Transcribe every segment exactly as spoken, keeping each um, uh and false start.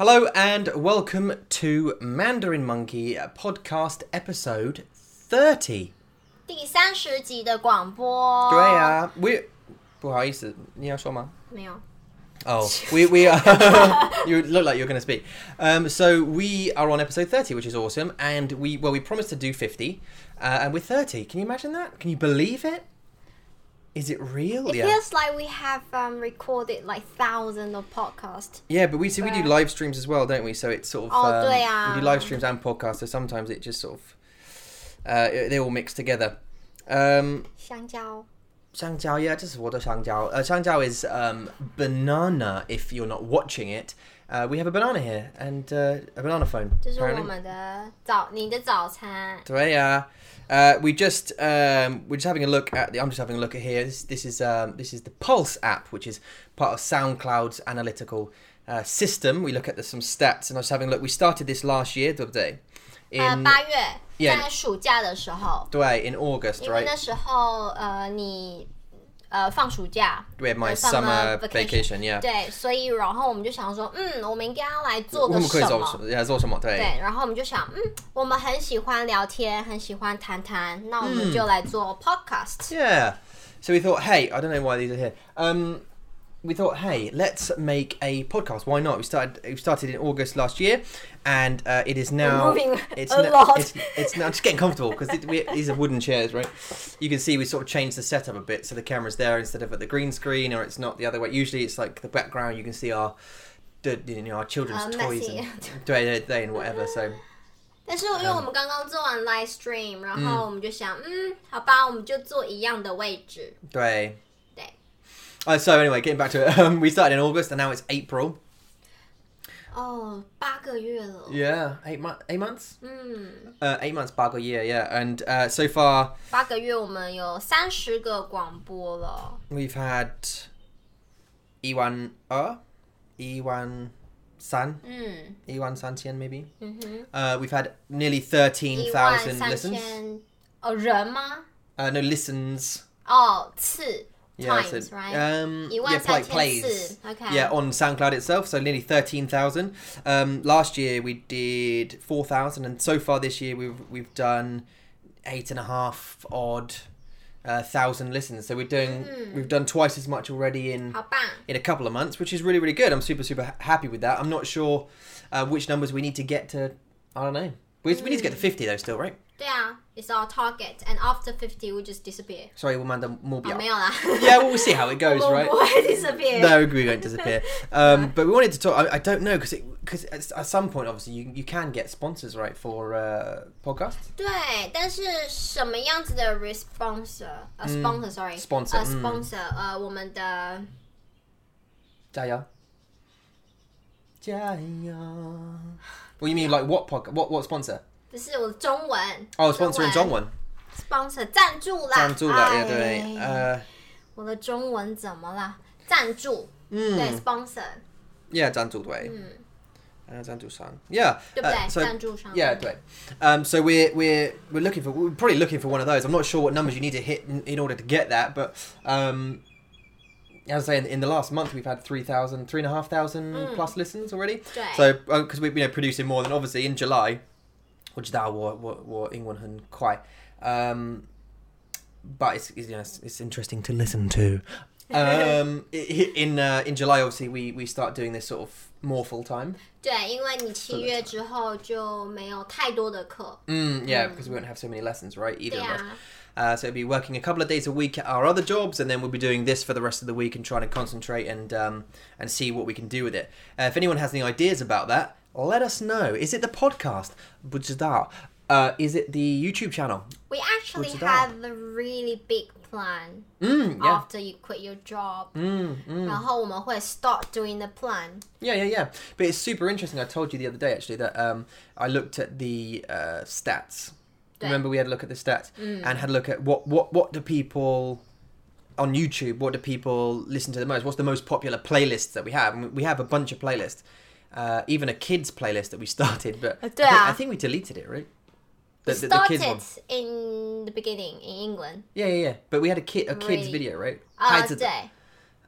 Hello and welcome to Mandarin Monkey podcast episode thirty. 第三十集的广播. 对啊, we 不好意思, 你要说吗? 没有. Oh, we we are you look like you're going to speak. Um so we are on episode thirty, which is awesome, and we well we promised to do fifty, uh, and we're thirty. Can you imagine that? Can you believe it? Is it real? It yeah. feels like we have um, recorded like thousands of podcasts. Yeah, but we see so we do live streams as well, don't we? So it's sort of oh, um, yeah. we do live streams and podcasts. So sometimes it just sort of uh, they all mix together. Um, 香蕉. 香蕉, yeah, just water 香蕉. Uh, 香蕉 is um, banana. If you're not watching it, uh, we have a banana here and uh, a banana phone. 这是我们的早你的早餐. 对啊. Uh, we just um, we're just having a look at the. I'm just having a look at here. This, this is um, this is the Pulse app, which is part of SoundCloud's analytical uh, system. We look at the, some stats, and I was having a look. We started this last year, 对不对? In eight月, yeah, 在暑假的时候. 对, in August, right? 因为那时候, uh, 你, uh, 放暑假, we had my summer, summer vacation, vacation, yeah. 对，所以然后我们就想说, 嗯, 我们应该要来做个什么。 yeah, 做什么, 对。 对，然后我们就想, 嗯, 我们很喜欢聊天, 很喜欢谈谈, 那我们就来做 podcast. Yeah. So we thought, hey, I don't know why these are here. Um, we thought, hey, let's make a podcast. Why not? We started. We started in August last year, and uh, it is now. We're moving it's a no, lot. It's, it's now just getting comfortable because these are wooden chairs, right? You can see we sort of changed the setup a bit, so the camera's there instead of at the green screen, or it's not the other way. Usually, it's like the background. You can see our, you know, our children's um, toys and, and whatever. So. 但是因为我们刚刚做完 live stream, 然后我们就想, 嗯, 好吧, 我们就做一样的位置。 对。 Uh, so anyway, getting back to it, um, we started in August and now it's April. Oh, 八个月了. Yeah, eight, mu- eight months? Mm. Uh, eight months, eight months, yeah. And uh, so far... eight个月我们有三十个广播了. We've had... one twelve, one thirteen, mm. one万三千 maybe. Mm-hmm. Uh, we've had nearly thirteen thousand listens. Oh, 人吗? Uh, no, listens. Oh, 次. Yeah, times, so, right? Um, yeah, like plays. Okay. Yeah, on SoundCloud itself, so nearly thirteen thousand. Um, last year we did four thousand, and so far this year we've we've done eight and a half odd uh, thousand listens. So we're doing mm. we've done twice as much already in in a couple of months, which is really really good. I'm super super happy with that. I'm not sure uh, which numbers we need to get to. I don't know. We mm. we need to get to fifty though, still, right? Yeah, it's our target, and after fifty, we just disappear. Sorry, we'll manda more beyond. Yeah, well, we'll see how it goes, right? We'll disappear. No, we won't disappear. Um, but we wanted to talk. I, I don't know because because at some point, obviously, you you can get sponsors, right, for uh, podcasts. 对，但是什么样子的 sponsor? A sponsor, sorry. Sponsor. A sponsor. 呃，我们的加油。 加油. Well, you mean like what podcast? What what sponsor? 不是我中文 Oh, sponsor in 中文 Sponsor, 赞助啦 赞助啦, 对对 我的中文怎么啦 赞助 对, sponsor Yeah, 赞助, 对 赞助商 Yeah, 对不对, 赞助商 Yeah, 对 um, So we're, we're, we're looking for We're probably looking for one of those. I'm not sure what numbers you need to hit in, in order to get that. But um, as I say, in, in the last month we've had three thousand three thousand five hundred mm. plus listens already. So, because uh, we're you know, producing more than obviously in July 我知道我英文很快 um, but it's, it's, you know, it's, it's interesting to listen to. Um, in uh, in July, obviously, we, we start doing this sort of more full time. 对，因为你七月之后就没有太多的课。 Mm, yeah, mm. because we won't have so many lessons, right? Either of us. Uh, so we'll be working a couple of days a week at our other jobs, and then we'll be doing this for the rest of the week and trying to concentrate and um, and see what we can do with it. Uh, if anyone has any ideas about that, let us know. Is it the podcast? 不知道. Uh, is it the YouTube channel? We actually have a really big plan mm, yeah. after you quit your job. Mm, mm. 然后我们会 start doing the plan. Yeah, yeah, yeah. But it's super interesting. I told you the other day, actually, that um, I looked at the uh, stats. 对. Remember, we had a look at the stats mm. and had a look at what, what, what do people... On YouTube, what do people listen to the most? What's the most popular playlists that we have? And we have a bunch of playlists. Uh, even a kids playlist that we started, but I think, I think we deleted it, right? The, the, the kids one. In the beginning in England. Yeah, yeah, yeah. But we had a kid, a kids really? Video, right? Uh, 孩子的,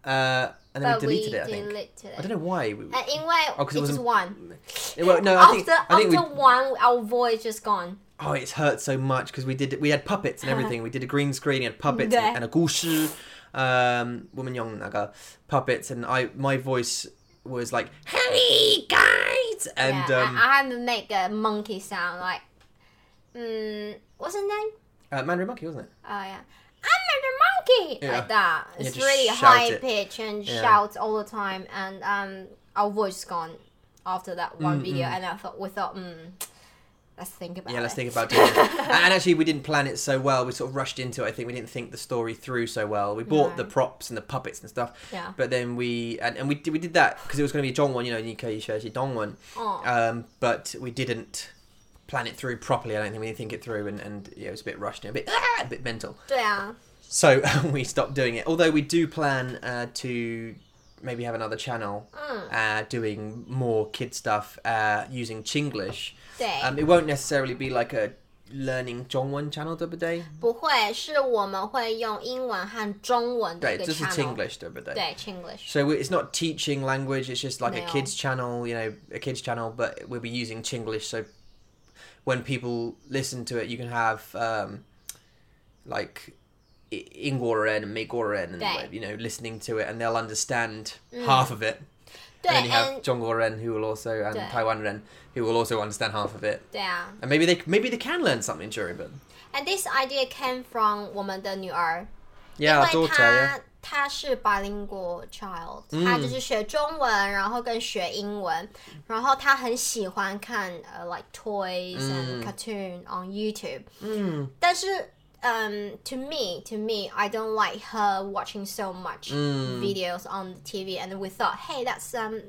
uh, And then but we deleted we it, I think. Deleted it. I don't know why. We, uh, in way, oh, it it's one. Well, no, I after, think, I think after we, one, our voice is gone. Oh, it's hurt so much because we did. We had puppets and everything. We did a green screen, we had puppets and, and a guoshi, um, woman young naga puppets, and I my voice was like, "Hey guys!" And yeah, um, I, I had to make a monkey sound like, um, what's his name? Uh, Mandarin Monkey, wasn't it? Oh yeah. I'm a monkey! Yeah. Like that. It's yeah, really high it. pitch and yeah. shouts all the time, and um, our voice is gone after that one mm, video, mm. and I thought, we thought, mm, let's think about yeah, it. Yeah, let's think about it. And actually, we didn't plan it so well. We sort of rushed into it, I think. We didn't think the story through so well. We bought no. the props and the puppets and stuff, yeah. but then we, and, and we, we did that because it was going to be Dongwon, you know, Nikkei Shirshi Dongwon, um, but we didn't plan it through properly. I don't think we didn't think it through, and, and yeah, it was a bit rushed, and a bit ah, a bit mental. Yeah. So we stopped doing it. Although we do plan uh, to maybe have another channel mm. uh, doing more kid stuff uh, using Chinglish. Um, it won't necessarily be like a learning Zhongwen channel, right? 不会，是我们会用英文和中文的一个channel。对，这是 Chinglish，对不对？ 对 Chinglish. So it's not teaching language. It's just like 没有. a kids channel, you know, a kids channel, but we'll be using Chinglish. So when people listen to it, you can have um, like Ingworen and Megoren, and like, you know, listening to it, and they'll understand mm. half of it. 对, and then you have Zhonggoren who will also, and 对. Taiwanren who will also understand half of it. 对啊. And maybe they maybe they can learn something during it. And this idea came from 我们的女儿. Yeah, our daughter. 她, yeah. 她是 bilingual child. Mm. 她就是学中文，然后跟学英文。 然后她很喜欢看 uh, like toys mm. and cartoon on YouTube. Mm. 但是 Um, to me, to me, I don't like her watching so much mm. videos on the T V, and we thought, hey, let's um,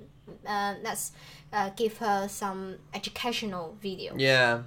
uh, let's uh, give her some educational videos. Yeah.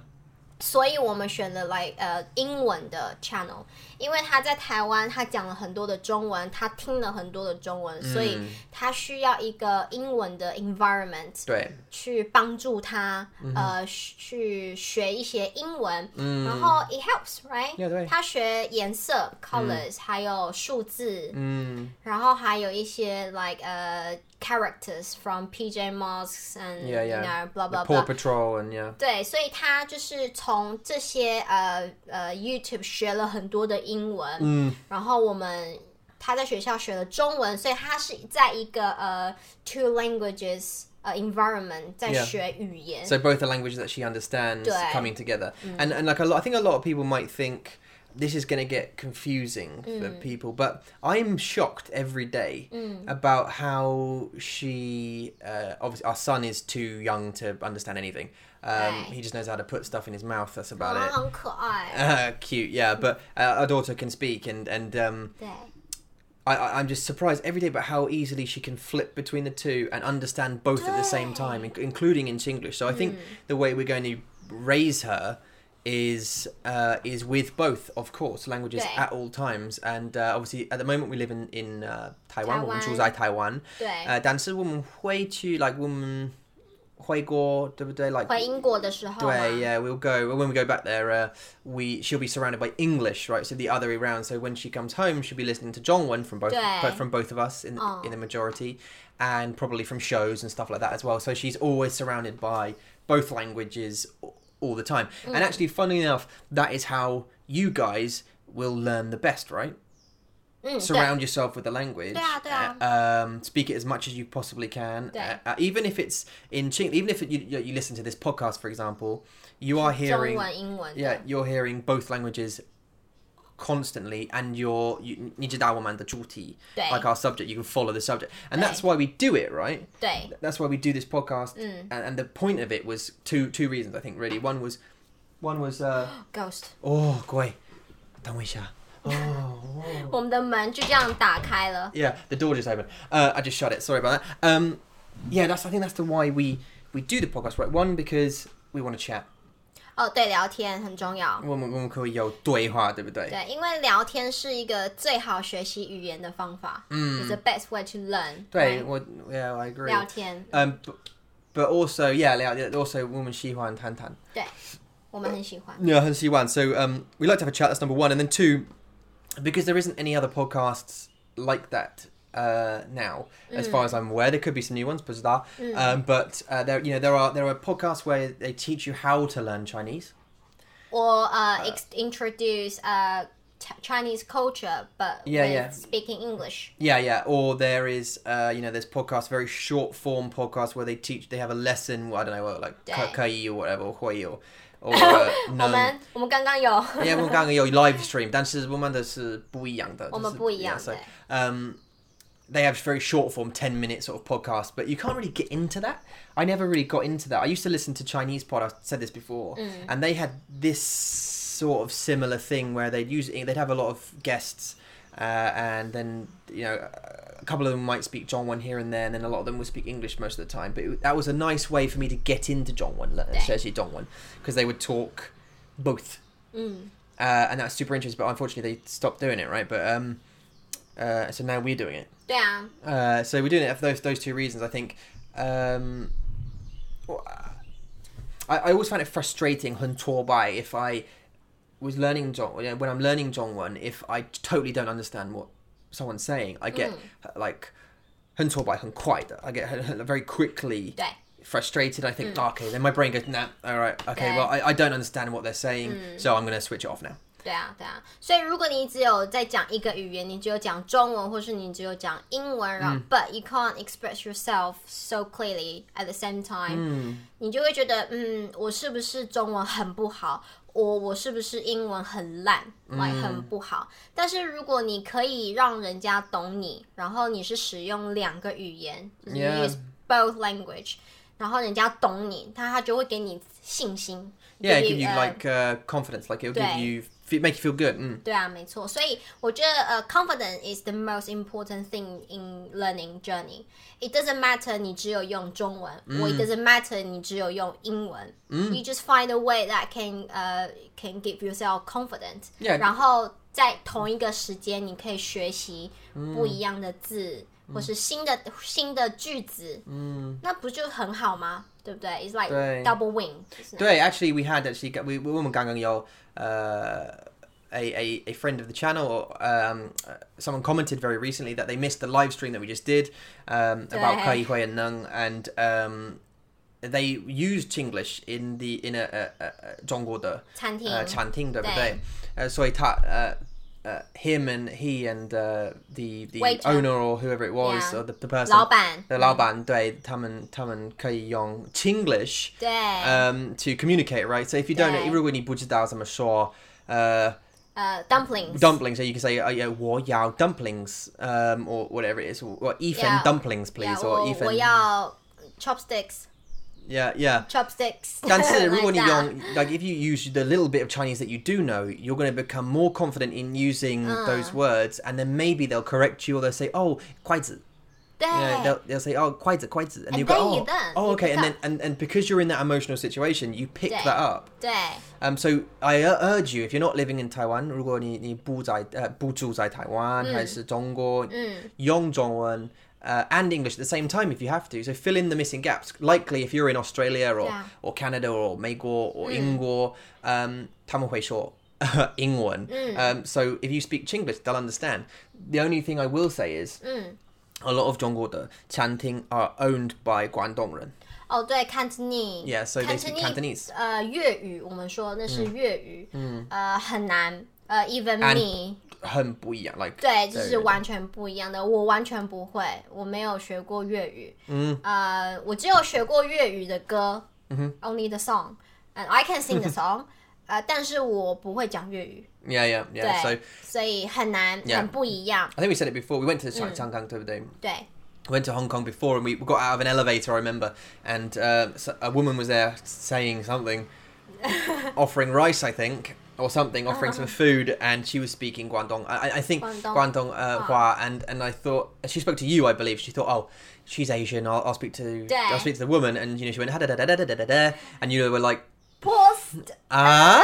所以我们选了 like 呃、uh, 英文的 channel， 因为她在台湾，她讲了很多的中文，她听了很多的中文，嗯、所以她需要一个英文的 environment， 对，去帮助她、嗯、呃去学一些英文，嗯、然后 it helps right， yeah, 对，她学颜色 colors，、嗯、还有数字，嗯，然后还有一些 like 呃、uh,。characters from P J Masks and yeah, yeah. you know blah blah blah Paw Patrol and yeah 对，所以他就是从这些呃呃 YouTube 学了很多的英文，嗯，然后我们他在学校学了中文，所以他是在一个呃 two languages 呃 environment 在学语言。So both the languages that she understands coming together, and and like a lot, I think a lot of people might think. This is going to get confusing mm. for people, but I'm shocked every day mm. about how she, uh, obviously our son is too young to understand anything. Um, he just knows how to put stuff in his mouth. That's about oh, it. Uh, cute. Yeah. But uh, our daughter can speak, and, and, um, I, I, I'm just surprised every day about how easily she can flip between the two and understand both at the same time, including in Chinglish. So I think mm. the way we're going to raise her is uh, is with both, of course, languages 对. At all times. And uh, obviously, at the moment, we live in, in uh, Taiwan. 我们住在台湾. 对. Uh, 但是我们会去, like, 我们回国,对不对? Like, 回英国的时候啊. 对, yeah, we'll go, when we go back there, uh, we she'll be surrounded by English, right? So the other way around. So when she comes home, she'll be listening to Zhongwen from both, from both of us in, oh. in the majority, and probably from shows and stuff like that as well. So she's always surrounded by both languages, all the time. Mm. And actually, funnily enough, that is how you guys will learn the best, right? Mm, Surround 对. Yourself with the language. 对啊, 对啊. Uh, um, speak it as much as you possibly can. Uh, uh, even if it's in Ching, even if it, you, you listen to this podcast, for example, you are hearing, 中文,英文, yeah, 对. You're hearing both languages constantly, and you're you need to the juti like our subject. You can follow the subject, and 对. That's why we do it, right? 对. That's why we do this podcast, mm. and, and the point of it was two two reasons, I think, really. One was, one was uh, ghost. Oh, guay, oh. Yeah, the door just opened. Uh, I just shut it. Sorry about that. Um, yeah, that's I think that's the why we we do the podcast, right? One because we want to chat. 哦，对，聊天很重要。 我们可以有对话，对不对？ 对，因为聊天是一个最好学习语言的方法。 It's the best way to learn. 对， yeah, I agree. 聊天。 Um, but, but also, yeah, also 我们喜欢谈谈。 对，我们很喜欢。 Yeah, 很喜欢. So um, we like to have a chat, that's number one. And then two, because there isn't any other podcasts like that uh, now, mm. as far as I'm aware. There could be some new ones, bizarre. Mm. Um, but uh, there, you know, there are there are podcasts where they teach you how to learn Chinese, or uh, uh, ex- introduce uh, t- Chinese culture, but yeah, with yeah. speaking English. Yeah, yeah. Or there is, uh, you know, there's podcasts, very short form podcasts where they teach. They have a lesson. I don't know, like Kai or whatever, or Hui or. Or, uh, 我们, 我们刚刚有 yeah, 我们刚刚有 live stream, 但是我们的是不一样的, 我们不一样, 就是, yeah, so, um, they have very short form ten minute sort of podcasts, but you can't really get into that. I never really got into that. I used to listen to Chinese podcasts, I said this before, mm. and they had this sort of similar thing where they'd use they'd have a lot of guests, uh, and then, you know, a couple of them might speak Zhongwen here and there, and then a lot of them will speak English most of the time. But it, that was a nice way for me to get into Zhongwen, especially Zhongwen, because they would talk both, mm. uh, and that's super interesting. But unfortunately, they stopped doing it, right? But um, uh, so now we're doing it. Yeah. Uh, so we're doing it for those those two reasons, I think. Um, well, I I always find it frustrating, 很挫败, if I was learning Zhongwen, when I'm learning Zhongwen, if I totally don't understand what someone's saying, I get mm. like 很挫败很快的, I get very quickly frustrated. I think, mm. oh, okay, then my brain goes, nah, alright, okay, well, I, I don't understand what they're saying, mm. so I'm going to switch it off now. 对啊对啊, 所以如果你只有在讲一个语言, 你只有讲中文, 或是你只有讲英文, right? mm. But you can't express yourself so clearly at the same time. Mm. 你就会觉得, 嗯, 我是不是中文很不好? 我我是不是英文很烂, like, 很不好。 但是如果你可以让人家懂你, 然后你是使用两个语言, you use both language, 然后人家懂你, 他就会给你信心。 Yeah, give you, like, uh, confidence, like, it'll give you, make you feel good. 对啊,没错。 所以我觉得, confidence is the most important thing in learning journey. It doesn't matter 你只有用中文, or it doesn't matter 你只有用英文. You just find a way that can, uh, can give yourself confidence. Yeah. 然后在同一个时间, 你可以学习不一样的字, 或是新的, 新的句子, 那不就很好吗? 对不对? It's like 对, double win. 对, actually, we had actually we we 我们刚刚有 uh a a a friend of the channel, um someone commented very recently that they missed the live stream that we just did, um about Kai Hui and Neng, and um they used Chinglish in the in a a Zhongguo de 餐厅, uh, 餐厅, 对不对? 对。Uh, 所以他, uh, Uh, him and he and uh, the the Waiter. Owner or whoever it was, yeah. or the, the person, 老板. The 老板, 对, 他们, 他们可以用 Chinglish, um, to communicate, right? So if you don't know, 如果你不知道怎么说, uh, uh, dumplings, dumplings, so you can say, oh, yeah, 我要 dumplings, um, or whatever it is, or, or 一份 yeah. dumplings, please, yeah, or 一份 我要 chopsticks. Yeah, yeah. Chopsticks. 但是如果你用, like, if you use the little bit of Chinese that you do know, you're going to become more confident in using uh. those words, and then maybe they'll correct you, or they'll say, oh, 筷子. You know, they'll, they'll say, oh, 筷子筷子, and, and you go, oh, you oh okay, and then and, and because you're in that emotional situation, you pick 对, that up. 对. Um, so I urge you, if you're not living in Taiwan, 如果你你不在, uh, 不住在台湾, 还是中国, 用中文, Uh, and English at the same time if you have to. So fill in the missing gaps. Likely if you're in Australia or, yeah. or Canada or 美国 or 英国, um, 他们会说 英文. Um, so if you speak Chinglish, they'll understand. The only thing I will say is a lot of Zhongguo de 餐厅 are owned by Guangdongren. Oh, 对, Cantonese. Yeah, so Cantonese, they speak Cantonese. Uh, 粤语, 我们说那是粤语, 很难, uh, even and, me. 很不一样, like 对, 就是完全不一样的, 我完全不会, 我没有学过粤语, 嗯, uh, 我只有学过粤语的歌, 嗯哼, only the song, and I can sing the song, uh, 但是我不会讲粤语. Yeah, yeah, yeah, 对, so... 所以很难, yeah. 很不一样. I think we said it before, we went to Hong Kong, 对不对? 对. We went to Hong Kong before, and we got out of an elevator, I remember, and uh, a woman was there saying something, offering rice, I think, or something, offering uh-huh. some food, and she was speaking Guangdong. I, I think Guangdong, Guangdong uh, Hua, and, and I thought, she spoke to you, I believe. She thought, oh, she's Asian, I'll, I'll speak to I'll speak to the woman, and you know she went, ha-da-da-da-da-da-da-da, and you were like, Post! Ah?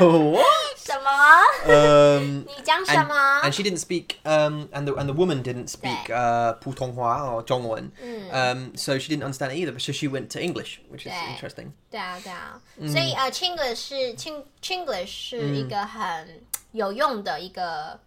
Oh, what? 什么? Um, 你讲什么? And, and she didn't speak, um, and the and the woman didn't speak uh, 普通话 or 中文, um, so she didn't understand it either, so she went to English, which is interesting. 对啊,对啊. 所以 uh, Chinglish 是 Chinglish 是一个很有用的一个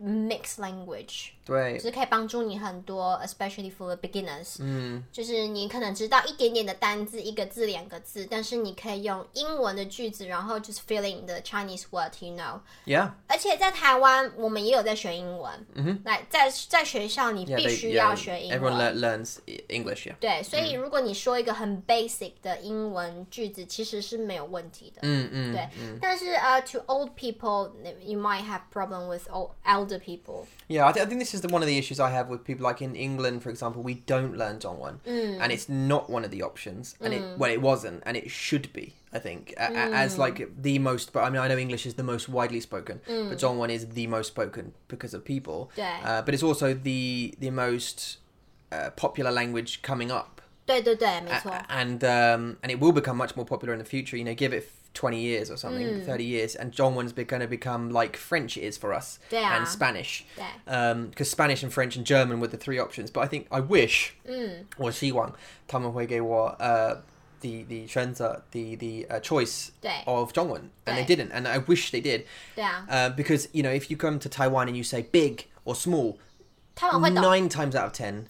mixed language， 对，就是可以帮助你很多 especially for beginners， 嗯，就是你可能知道一点点的单字，一个字两个字，但是你可以用英文的句子，然后 just fill in the Chinese word you know。 Yeah， 而且在台湾我们也有在学英文，嗯，来在在学校你必须要学英文， yeah, they, yeah, everyone learns English， yeah， 对，所以如果你说一个很 basic 的英文句子其实是没有问题的，嗯嗯，对，嗯，但是呃、uh, to old people you might have problem with old elder people. Yeah, I, th- I think this is the, one of the issues I have with people like in England, for example, we don't learn Dongwon, mm. and it's not one of the options, and mm. it, well, it wasn't, and it should be, I think, a- mm. as like the most, but I mean, I know English is the most widely spoken, mm. but Dongwon is the most spoken because of people, uh, but it's also the, the most uh, popular language coming up. 对对对，没错。A- and, um, and it will become much more popular in the future, you know, give it twenty years or something, mm. thirty years, and Dongwon's going to become like French is for us, yeah. and Spanish, because yeah. um, Spanish and French and German were the three options. But I think I wish, mm. or Xiwang, uh, the the Shenzhen, the the uh, choice of Dongwon, and they didn't, and I wish they did, yeah. uh, because you know if you come to Taiwan and you say big or small, nine times out of ten,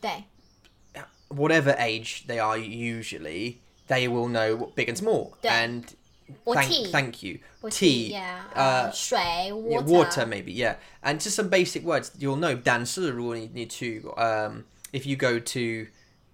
whatever age they are, usually they will know what big and small, and Thank, tea. Thank you. Or tea, tea, yeah. Uh, 水, water. Yeah, water, maybe, yeah. And just some basic words you'll know. 但是如果你need to, um, if you go to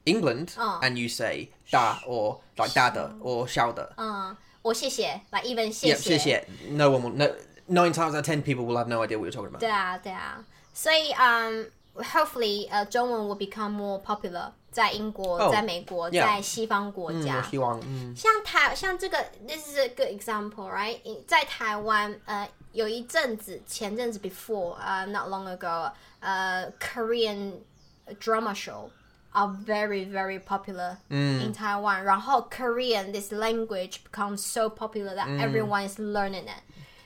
England uh, and you say da or like dada or xiaoda. Uh, or 谢谢, like even 谢谢. Yeah, 谢谢. No one will, no, nine times out of ten people will have no idea what you're talking about. 对啊,对啊. So, um, hopefully, uh, 中文 will become more popular. 在英国、oh, 在美国、yeah. 在西方国家、嗯、我希望、嗯、像台像这个 this is a good example right 在台湾呃有一阵子前阵子 before、uh, not long ago 呃、uh, Korean drama show are very very popular、嗯、in Taiwan 然后 Korean this language becomes so popular that、嗯、everyone is learning it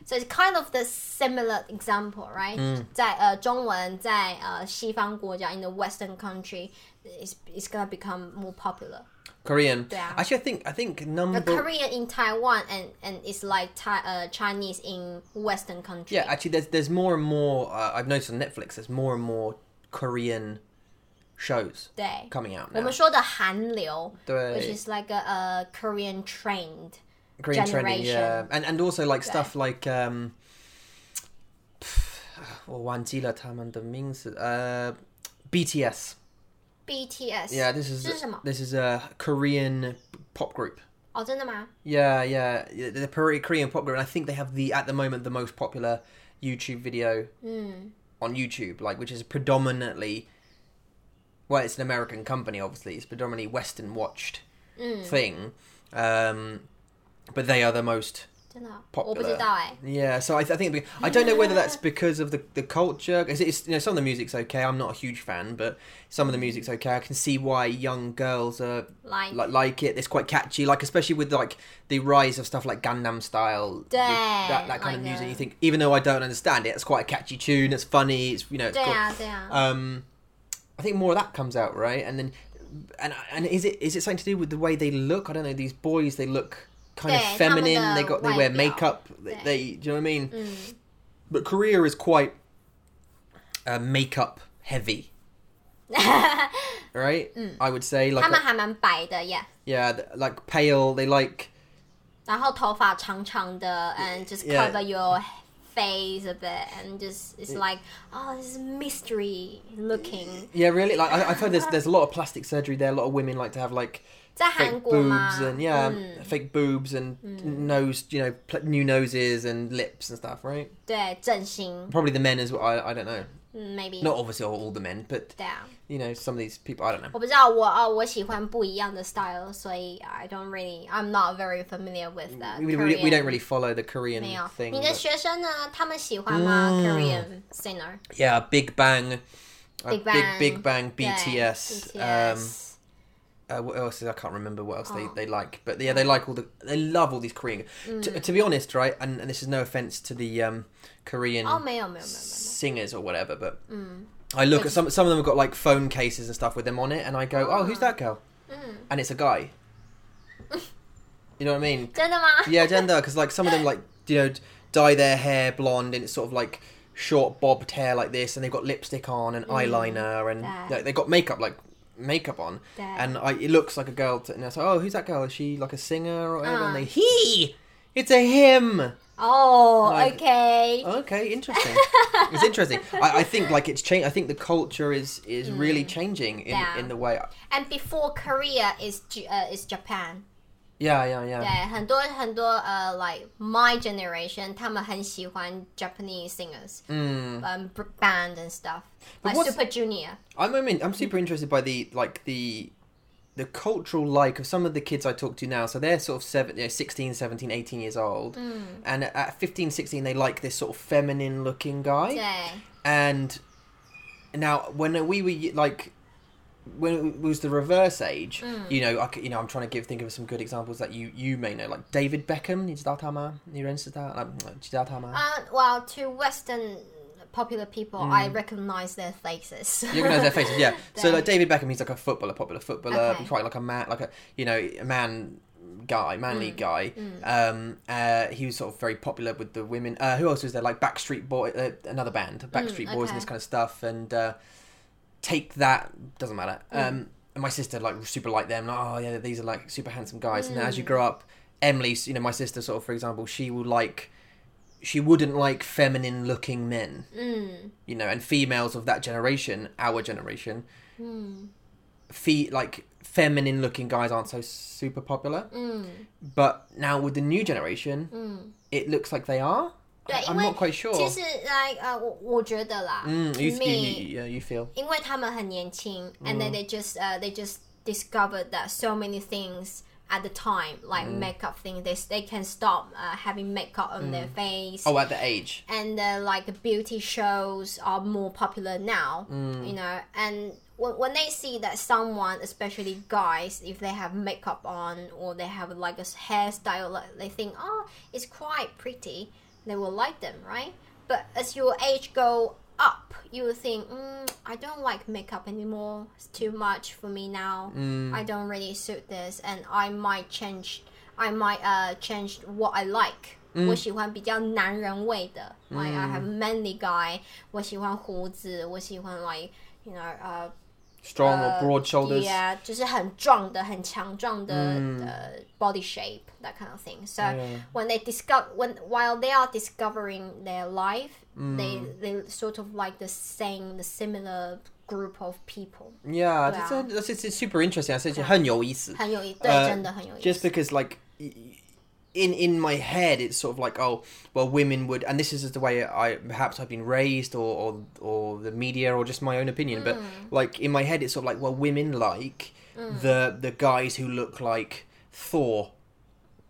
so it's kind of the similar example right、嗯、在呃中文在呃西方国家 in the Western country It's, it's gonna become more popular. Korean. Yeah. Actually, I think I think number the Korean in Taiwan and, and it's like Thai, uh, Chinese in Western countries. Yeah, actually, there's there's more and more. Uh, I've noticed on Netflix, there's more and more Korean shows coming out now. 我们说的韩流, which is like a, a Korean trend. Korean trend, yeah, and and also like stuff like um. 我忘记了他们的名字, uh, B T S. B T S. Yeah, this is, 这是什么? This is a Korean pop group. Oh, 真的吗? Yeah, yeah. The Korean pop group. And I think they have the, at the moment, the most popular YouTube video、mm. on YouTube, like, which is predominantly, well, it's an American company, obviously. It's predominantly Western watched、mm. thing. Um, but they are the most popular. Yeah, so I, th- I think it'd be, I don't know whether that's because of the, the culture. It's, it's, you know, some of the music's okay. I'm not a huge fan, but some of the music's okay. I can see why young girls are like, like, like it. It's quite catchy, like especially with like the rise of stuff like Gangnam style, the, that, that kind like of music. A... You think, even though I don't understand it, it's quite a catchy tune. It's funny. It's you know. It's cool. Um, I think more of that comes out right, and then and and is it is it something to do with the way they look? I don't know. These boys, they look. Kind of feminine, they got they wear makeup. They, they, do you know what I mean? Mm. But Korea is quite uh, makeup heavy, right? Mm. I would say like 他们还蛮白的 yeah. Yeah, like pale. They like. 然后头发长长的 and just cover yeah. your face a bit and just it's like oh this is mystery looking. Yeah, really. Like I, I've heard there's there's a lot of plastic surgery there. A lot of women like to have like. Fake boobs and yeah, mm. fake boobs and mm. nose, you know, pl- new noses and lips and stuff, right? 对，整形。Probably the men as well. I I don't know. Maybe not obviously all, all the men, but yeah. you know some of these people. I don't know. 我不知道我啊、哦，我喜欢不一样的 style， 所以 I don't really, I'm not very familiar with that. We, we, we don't really follow the Korean 没有 thing. 你的学生呢？他们喜欢吗、mm. Korean singer? Yeah, Big Bang, Big Bang, uh, Big, Big Bang, B T S. B T S. Um, Uh, what else is I can't remember what else oh. they, they like but yeah they like all the they love all these Korean mm. T- to be honest right and, and this is no offense to the um, Korean oh, no, no, no, no. singers or whatever but mm. I look at some some of them have got like phone cases and stuff with them on it and I go oh, oh who's that girl mm. and it's a guy you know what I mean 真的吗? Yeah gender because like some of them like you know dye their hair blonde and it's sort of like short bobbed hair like this, and they've got lipstick on and mm. eyeliner, and like, they've got makeup like makeup on, Dad. and I, it looks like a girl. To, and I was like, oh, who's that girl? Is she like a singer or whatever? Uh. And they, he, it's a him. Oh, like, okay. Okay, interesting. It's interesting. I, I think like it's changed. I think the culture is is mm. really changing in, yeah. in the way. And before Korea is uh, is Japan. Yeah, yeah, yeah. 对，很多很多 uh like my generation, 他们很喜欢 Japanese singers, mm. um band and stuff, but like Super Junior. I'm I mean I'm super interested by the like the the cultural like of some of the kids I talk to now. So they're sort of seven, you know, sixteen, seventeen, eighteen years old, mm. and at fifteen, sixteen they like this sort of feminine looking guy. 对. And now when we were like. When it was the reverse age, mm. you know, I, you know, I'm trying to give think of some good examples that you, you may know, like David Beckham. Uh, well, to Western popular people, mm. I recognise their faces. You recognise their faces, yeah. So like David Beckham, he's like a footballer, popular footballer, okay. quite like a man, like a you know, a man guy, manly mm. guy. Mm. Um, uh, he was sort of very popular with the women. Uh, who else was there? Like Backstreet Boys, uh, another band, Backstreet mm, Boys, okay. and this kind of stuff, and. Uh, Take That, doesn't matter. Mm. Um, and my sister like super liked them. Like, oh yeah, these are like super handsome guys. Mm. And then as you grow up, Emily, you know, my sister sort of, for example, she will like, she wouldn't like feminine looking men. Mm. You know, and females of that generation, our generation, mm. fe- like feminine looking guys aren't so super popular. Mm. But now with the new generation, mm. it looks like they are. 对, I'm not quite sure. 其实, like, uh, 我觉得啦, mm, you, me, you, you, yeah, you feel. 因为他们很年轻, mm. and then they just, uh, they just discovered that so many things at the time, like mm. makeup thing, they, they can stop uh, having makeup on mm. their face. Oh, at the age. And uh, like beauty shows are more popular now, mm. you know, and when, when they see that someone, especially guys, if they have makeup on or they have like a hairstyle, like, they think, oh, it's quite pretty. They will like them, right? But as your age go up, you will think, mm, I don't like makeup anymore. It's too much for me now. Mm. I don't really suit this, and I might change. I might uh change what I like. Mm. 我喜欢比较男人味的. Mm. Like I have manly guy. 我喜欢胡子. 我喜欢 like you know uh strong uh, or broad shoulders. Yeah, 就是很壮的, 很强壮的, mm. uh, body shape, that kind of thing. So yeah. when they discover, when while they are discovering their life, mm. they they sort of like the same, the similar group of people. Yeah, that's, a, that's it's, it's super interesting. I said, yeah. 很有意思. 很有意思, 对, uh, 真的很有意思. Just because like. In in my head, it's sort of like, oh, well, women would, and this is the way I perhaps I've been raised, or or, or the media, or just my own opinion. Mm. But like in my head, it's sort of like, well, women like mm. the the guys who look like Thor,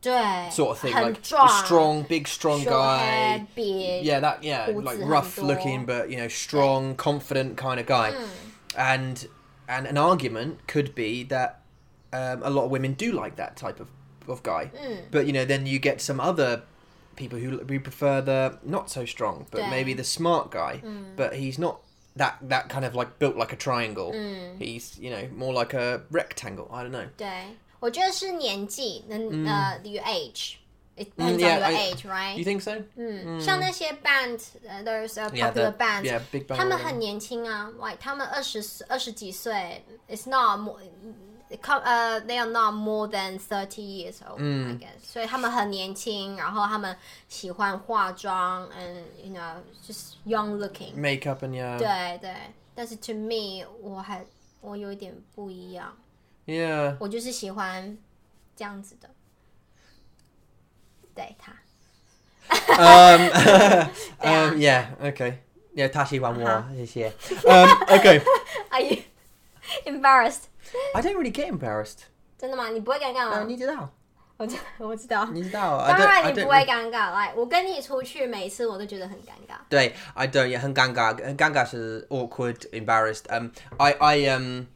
对, sort of thing, like strong, big, strong Short guy, hair, beard, yeah, that, yeah, like rough looking, but you know, strong, confident kind of guy. Mm. And and an argument could be that um, a lot of women do like that type of. of guy mm. but you know then you get some other people who, who prefer the not so strong but 对. Maybe the smart guy mm. but he's not that that kind of like built like a triangle mm. he's you know more like a rectangle. I don't know. 对我觉得是年纪 mm. uh, your age it depends mm, yeah, on your I, age right you think so mm. Mm. 像那些 band uh, there's a popular yeah, the, band yeah, Big Bang 他们很年轻啊 like 他们二十几岁 it's not more Uh, they are not more than thirty years old, mm. I guess. So 他们很年轻, 然后他们喜欢化妆 and you know just young looking. Makeup and yeah. 对对，但是 to me 我还 我有一点不一样。 Yeah. 我就是喜欢这样子的。对他。 um, um, yeah. Okay. Yeah, 他喜欢我，谢谢。 Um, okay. Are you embarrassed? I don't really get embarrassed. 真的吗? 你不会尴尬吗? 你知道? 我知道。 你知道? 当然你不会尴尬, like 我跟你出去每一次我都觉得很尴尬。 对, I don't, yeah, 很尴尬, 很尴尬是 awkward, embarrassed. Um, I, I, um,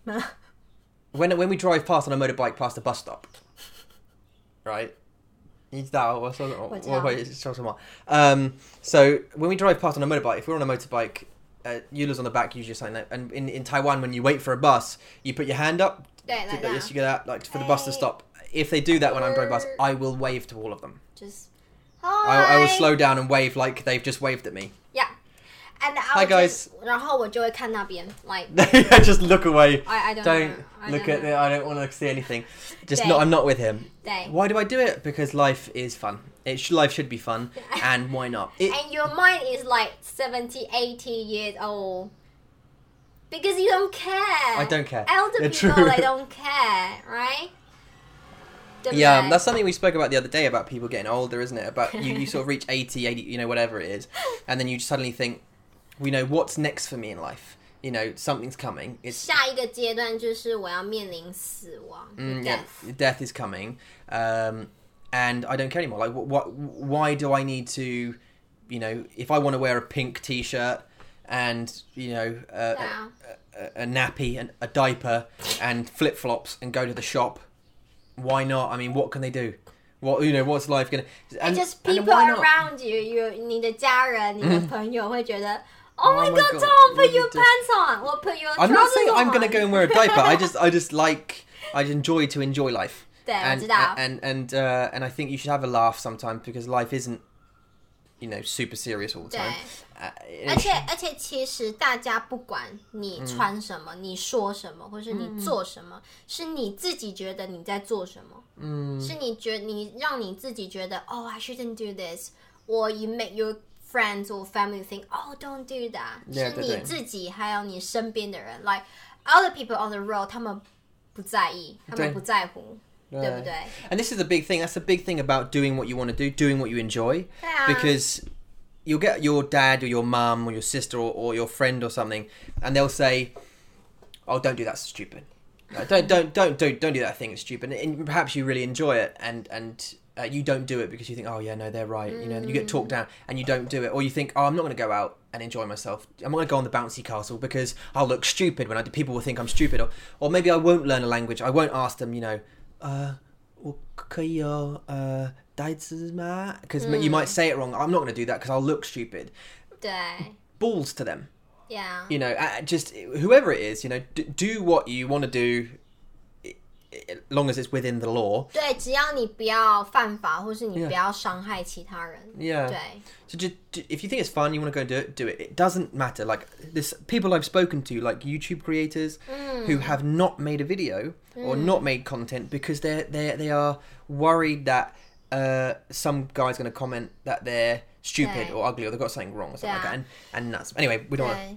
when, when we drive past on a motorbike past a bus stop, right? 你知道我说什么？我会说什么? Um, so when we drive past on a motorbike, if we're on a motorbike, Uh, Eula's on the back, usually something like, and in, in Taiwan, when you wait for a bus, you put your hand up. Yeah, like that. Yes, you get out, like for the hey. Bus to stop. If they do that when I'm driving bus, I will wave to all of them. Just hi. I, I will slow down and wave like they've just waved at me. Yeah, And I'll Hi guys. Just, 然后我就会看那边, like, I just look away. I, I don't, don't know. I look don't at know. The, I don't want to see anything. Just not. I'm not with him. Day. Why do I do it? Because life is fun. It sh- life should be fun, and why not? It, and your mind is like seventy, eighty years old. Because you don't care. I don't care. Elder They're people, true. They don't care, right? Demand. Yeah, that's something we spoke about the other day about people getting older, isn't it? About you, you sort of reach eighty, eighty, you know, whatever it is, and then you suddenly think, we know what's next for me in life. You know, something's coming. It's 下一个阶段就是我要面临死亡, mm, death. Yeah, death is coming, um, and I don't care anymore. Like, what, what? Why do I need to? You know, if I want to wear a pink T-shirt and you know uh, yeah. a, a, a nappy and a diaper and flip flops and go to the shop. Why not? I mean, what can they do? What you know? What's life gonna? And it's just people and around you, you, 你的家人, 你的朋友会觉得, oh, oh my God, God, Tom, put your pants on, or put your trousers on. I'm not saying on. I'm gonna go and wear a diaper. I just, I just like, I enjoy to enjoy life. 对, and, 我知道. and and and uh, and I think you should have a laugh sometimes because life isn't, you know, super serious all the time. 对, uh, 而且, 而且其实大家不管你穿什么, 你说什么, 或是你做什么, 是你自己觉得你在做什么, 是你觉得你让你自己觉得, oh, I shouldn't do this, or you make your friends or family think, oh, don't do that. 是你自己还有你身边的人, like other people on the road, 他们不在意, 他们不在乎. Right. And this is the big thing. That's the big thing about doing what you want to do, doing what you enjoy. Yeah. Because you'll get your dad or your mum or your sister or, or your friend or something, and they'll say, "Oh, don't do that, stupid. No, don't, don't, don't, don't, don't do that thing. It's stupid." And, and perhaps you really enjoy it, and and uh, you don't do it because you think, "Oh, yeah, no, they're right." Mm. You know, you get talked down, and you don't do it, or you think, "Oh, I'm not going to go out and enjoy myself. I'm not going to go on the bouncy castle because I'll look stupid when I do. People will think I'm stupid, or or maybe I won't learn a language. I won't ask them, you know." Uh, 我可以有, uh, 代词吗? Because mm. you might say it wrong. I'm not going to do that because I'll look stupid. 对. Balls to them. Yeah. You know, just whoever it is, you know, do, do what you want to do as long as it's within the law. 对,只要你不要犯法或是你不要伤害其他人. Yeah. 对. So just, if you think it's fun, you want to go and do it, do it. It doesn't matter. Like, this, people I've spoken to, like YouTube creators mm. who have not made a video or mm. not made content because they're, they're, they are worried that uh, some guy's going to comment that they're stupid 对. Or ugly or they've got something wrong or something 对. Like that. And, and nuts. Anyway, we don't 对. Want to...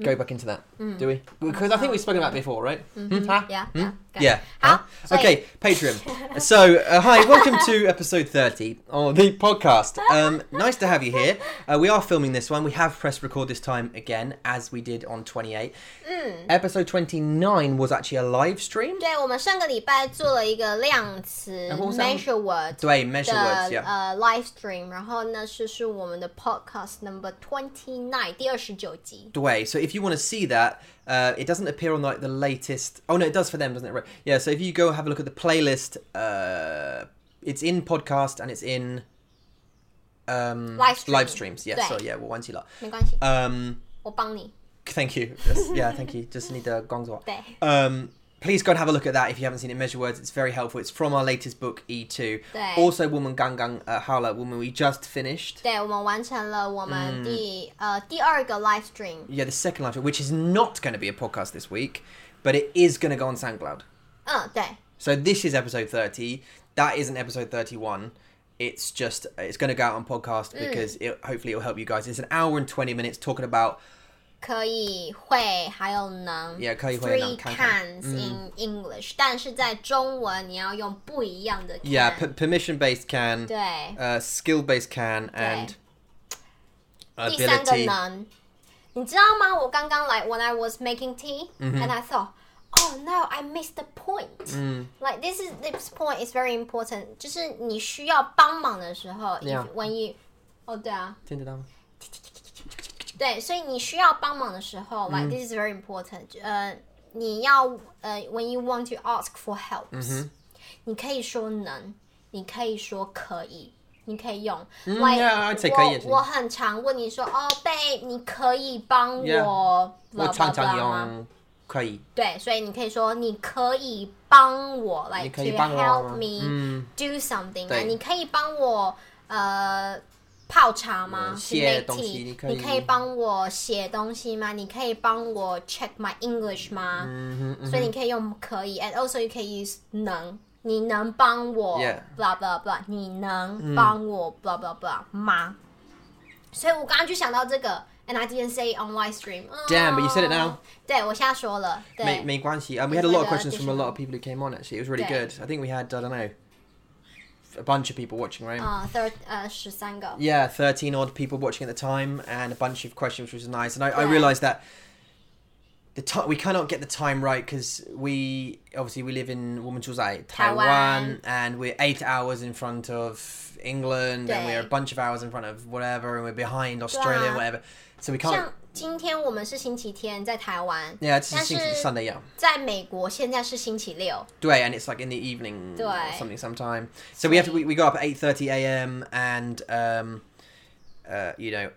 Go back into that, mm. do we? Because I think we've spoken about it before, right? Mm-hmm. Huh? Yeah. Hmm? Yeah. Okay. Yeah. Huh? Okay, Patreon. So, uh, hi, welcome to episode thirty of the podcast. Um, nice to have you here. Uh, we are filming this one. We have pressed record this time again, as we did on twenty-eight. Mm. Episode twenty-nine was actually a live stream. 对，我们上个礼拜做了一个量词 measure words 对 measure words 的 呃 live stream， 然后呢是是我们的 podcast number twenty-nine 第二十九集。对 ，so if you want to see that, uh, it doesn't appear on like the latest. Oh no, it does for them, doesn't it? Right. Yeah. So if you go have a look at the playlist, uh, it's in podcast and it's in um, live, stream. live streams. Yeah. So yeah, 我忘记了. 没关系. Um, 我帮你. Thank you. Just, yeah, thank you. Just need the gongs. Um, please go and have a look at that if you haven't seen it. Measure words. It's very helpful. It's from our latest book, E two. Also, Woman Gangang uh, Howler Woman. We just finished. 对，我们完成了我们第 呃 第二个 live stream. Yeah, the second live stream, which is not going to be a podcast this week, but it is going to go on SoundCloud. 嗯，对. So this is episode thirty. That isn't episode thirty-one. It's just it's going to go out on podcast because it, hopefully it'll help you guys. It's an hour and twenty minutes talking about. 可以会还有能 yeah, three cans in English, 但是在中文你要用不一样的 can. Yeah, p- permission-based can, 对 uh, skill-based can, 对 and ability. 第三个能你知道吗我刚刚 when I was making tea, mm-hmm. and I thought, oh no, I missed the point. Mm. Like, this, is, this point is very important. 就是你需要帮忙的时候 yeah. if, when you... Oh, 对啊 听得到吗 对，所以你需要帮忙的时候 like, mm-hmm. this is very important. Uh, 你要, uh, when you want to ask for help, mm-hmm. 你可以说能, 你可以说可以, 你可以用 mm, like, yeah, I'd say 我, 可以, 我很常问你说 oh babe, 你可以帮我 yeah. 我常常用可以 对，所以你可以说 你可以帮我 like, 你可以帮我, to help me mm. do something, 对。 你可以帮我, uh, 泡茶吗？写东西，你可以你可以帮我写东西吗？你可以帮我 check my English 吗？嗯嗯、所以你可以用可以 ，and also you can use 能，你能帮我 yeah. blah blah blah， 你能帮我、嗯、blah blah blah 吗？所以我刚刚就想到这个 ，and I didn't say it on live stream. Damn, but you said it now. 对，我现在说了。对，没没关系。Um, we had a lot of questions from a lot of people who came on. Actually, it was really good. I think we had I don't know. A bunch of people watching, right? Uh, thir- uh, thirteen. Yeah, thirteen odd people watching at the time, and a bunch of questions, which was nice. And I, yeah. I realised that the t- we cannot get the time right because we obviously we live in Taiwan, Taiwan, and we're eight hours in front of England, and we're a bunch of hours in front of whatever, and we're behind Australia, and whatever. So we can't. 今天我们是星期天在台湾 Yeah, it's Sunday, yeah. 在美国现在是星期六对 and it's like in the evening or something sometime. So we have to, we, we got up at eight thirty a.m. and, um, uh, you know,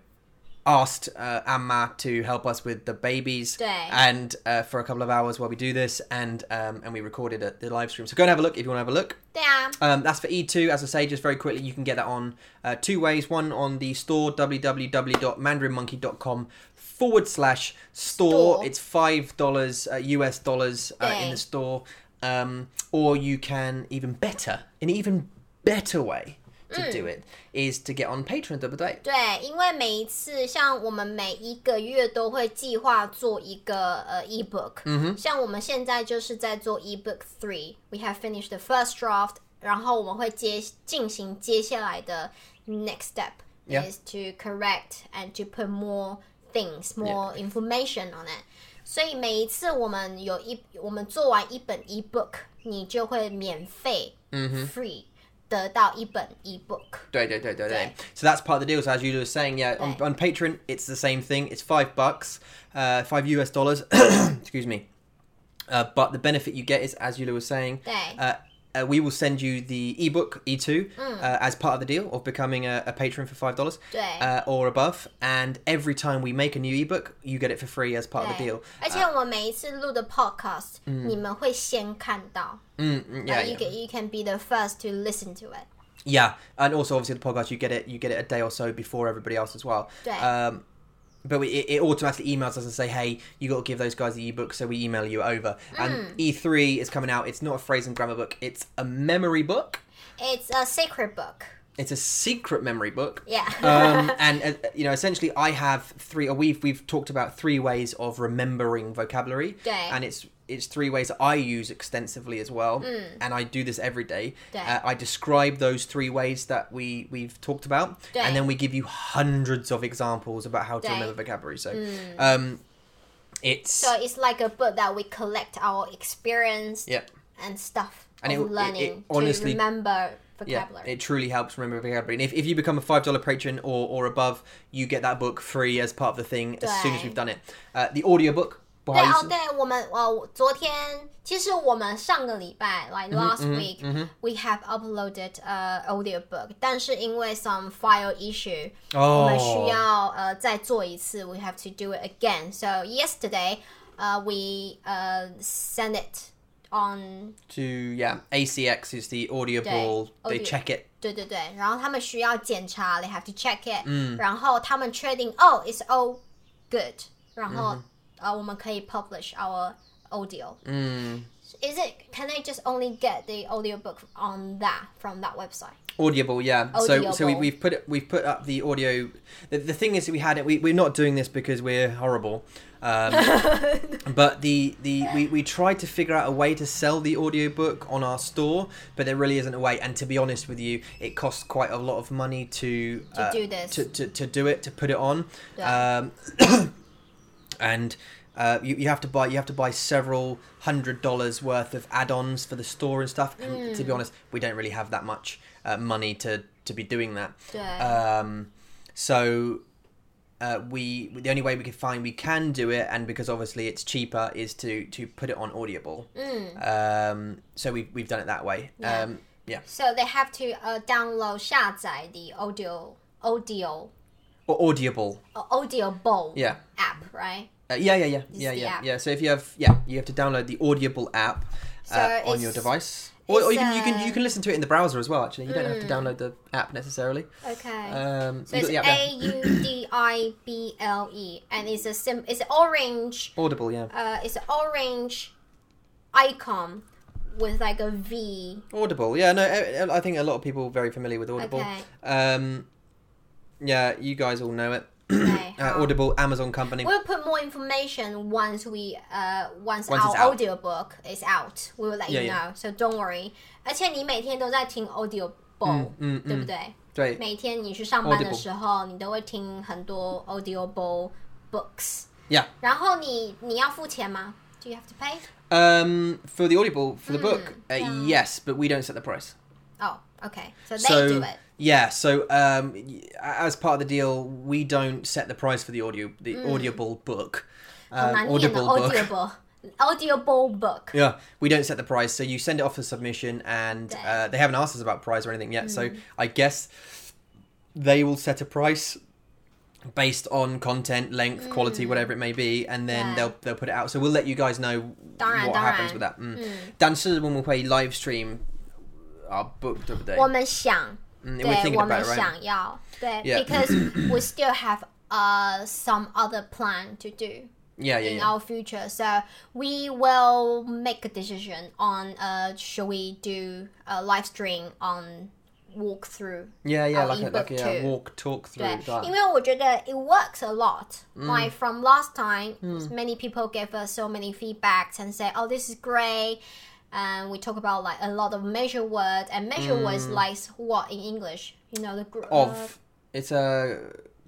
asked uh, Amma to help us with the babies and uh, for a couple of hours while we do this and um, and we recorded a, the live stream. So go and have a look if you want to have a look. Yeah. Um, that's for E two. As I say, just very quickly, you can get that on uh, two ways. One on the store, w w w dot mandarin monkey dot com. Forward slash store. store. It's five dollars uh, U S dollars uh, in the store, um, or you can even better, an even better way to mm. do it is to get on Patreon, 对不对？对，因为每一次像我们每一个月都会计划做一个呃 ebook， 嗯哼，像我们现在就是在做 ebook three. We have finished the first draft. 然后我们会接进行接下来的 next step yeah. is to correct and to put more. Things more yeah. information on it 所以每一次我们有一我们做完一本 ebook 你就会免费、mm-hmm. free 得到一本 ebook 对对对对对 So that's part of the deal so as you were saying yeah on, on Patreon it's the same thing it's five bucks uh, five U S dollars excuse me uh, but the benefit you get is as you were saying 对 uh, Uh, we will send you the ebook E two mm. uh, as part of the deal of becoming a, a patron for five dollars uh, or above, and every time we make a new ebook, you get it for free as part of the deal. 而且我们每一次录的 podcast，、uh, 你们会先看到。嗯嗯 yeah, you, yeah. Can, you can be the first to listen to it. Yeah, and also obviously the podcast you get it you get it a day or so before everybody else as well. Um, but we, it, it automatically emails us and say, hey, you got to give those guys the e-book, so we email you over. Mm. And E three is coming out. It's not a phrase and grammar book. It's a memory book. It's a secret book. It's a secret memory book. Yeah. um, and, uh, you know, essentially I have three, or we've, we've talked about three ways of remembering vocabulary. Yeah. And it's, it's three ways that I use extensively as well. Mm. And I do this every day. Yeah. Uh, I describe those three ways that we, we've talked about. Yeah. And then we give you hundreds of examples about how to yeah. remember vocabulary. So, mm. um, it's... So it's like a book that we collect our experience yeah. and stuff and on it, learning it, it honestly, to remember vocabulary. Yeah, it truly helps remember vocabulary. And if, if you become a five dollars patron or, or above, you get that book free as part of the thing as yeah. soon as we've done it. Uh, the audiobook. 对啊、哦，对我们哦，昨天其实我们上个礼拜 ，like last week，、mm-hmm, mm-hmm. we have uploaded a、uh, audiobook， 但是因为 some file issue，、oh. 我们需要呃、uh, 再做一次 ，we have to do it again。So yesterday， 呃、uh, we 呃、uh, send it on to yeah A C X is the Audible， they check it。对对对，然后他们需要检查 ，they have to check it、mm.。然后他们确定哦、oh, ，it's all good， 然后。Mm-hmm. Uh, we can publish our audio. Mm. Is it? Can I just only get the audiobook on that from that website? Audible, yeah. Audible. So, so we, we've put it, we've put up the audio. The, the thing is, that we had it. We, we're not doing this because we're horrible. Um, but the the we, we tried to figure out a way to sell the audiobook on our store, but there really isn't a way. And to be honest with you, it costs quite a lot of money to to uh, do this, to, to to do it, to put it on. Yeah. Um, And uh, you, you have to buy you have to buy several hundred dollars worth of add-ons for the store and stuff. Mm. And to be honest, we don't really have that much uh, money to, to be doing that. Yeah. Um, so uh, we the only way we can find we can do it, and because obviously it's cheaper, is to, to put it on Audible. Mm. Um, so we've we've done it that way. Yeah. Um, yeah. So they have to uh, download 下载 the audio audio. Or Audible. Or Audible yeah. app, right? Uh, yeah, yeah, yeah. Yeah, yeah, yeah. So if you have, yeah, you have to download the Audible app uh, so on your device. Or, or you, can, you can you can listen to it in the browser as well. Actually, you don't mm. have to download the app necessarily. Okay. Um, so it's A U D I B L E, and it's a sim. It's orange. Audible, yeah. Uh, it's an orange icon with like a V. Audible, yeah. No, I, I think a lot of people are very familiar with Audible. Okay. Um, yeah, you guys all know it. Okay, uh, Audible, Amazon company. We'll put more information once we uh once, once our audiobook is out. We will let yeah, you know, yeah. so don't worry. 而且你每天都在听 audiobook， 嗯嗯嗯，对不对？对。每天你去上班的时候， Audible. 你都会听很多 audiobook books。Yeah。然后你你要付钱吗 ？Do you have to pay? Um, for the Audible, for the mm, book, uh, yeah. yes, but we don't set the price. Oh, okay. So they so, do it. Yeah, so um, as part of the deal, we don't set the price for the audio, the mm. audible book, um, audible book, audible, audible book. Yeah, we don't set the price, so you send it off for submission, and uh, they haven't asked us about price or anything yet. Mm. So I guess they will set a price based on content, length, mm. quality, whatever it may be, and then yeah. they'll they'll put it out. So we'll let you guys know 当然, what 当然. happens with that. 嗯, 但是 when we play live stream our book, 对不对? 我们想 Mm, we're thinking about it, right? Yeah. Because we still have uh, some other plan to do yeah, yeah, in yeah. our future. So we will make a decision on uh, should we do a live stream on walkthrough. Yeah, yeah, like a, like a walk, talk through. 因为我觉得 it works a lot. Mm. Like from last time, mm. many people gave us so many feedbacks and say, oh, this is great. And we talk about like a lot of measure words, and measure mm. words like what in English, you know, the group of. It's a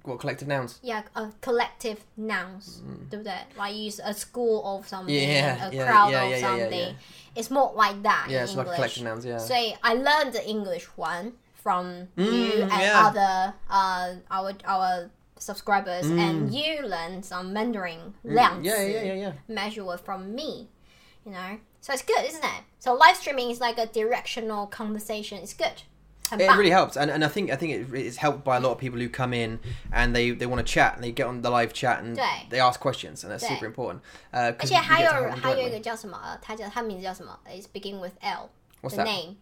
what collective nouns? Yeah, a collective nouns, mm. 对不对? Like you use a school of something, yeah, a yeah, crowd yeah, of yeah, something. Yeah, yeah, yeah. It's more like that. Yeah, in it's English. Like collective nouns. Yeah. So I learned the English one from mm, you and yeah. other uh our our subscribers, mm. and you learned some Mandarin mm. 量词 yeah, yeah, yeah, yeah. measure word from me, you know. So it's good, isn't it? So live streaming is like a directional conversation. It's good. It really helps. And and I think I think it, it's helped by a lot of people who come in and they, they want to chat and they get on the live chat and they ask questions, and that's super important. Uh, 而且还有还有一个叫什么？他叫他名字叫什么 ？It's begin with L. What's the that? name?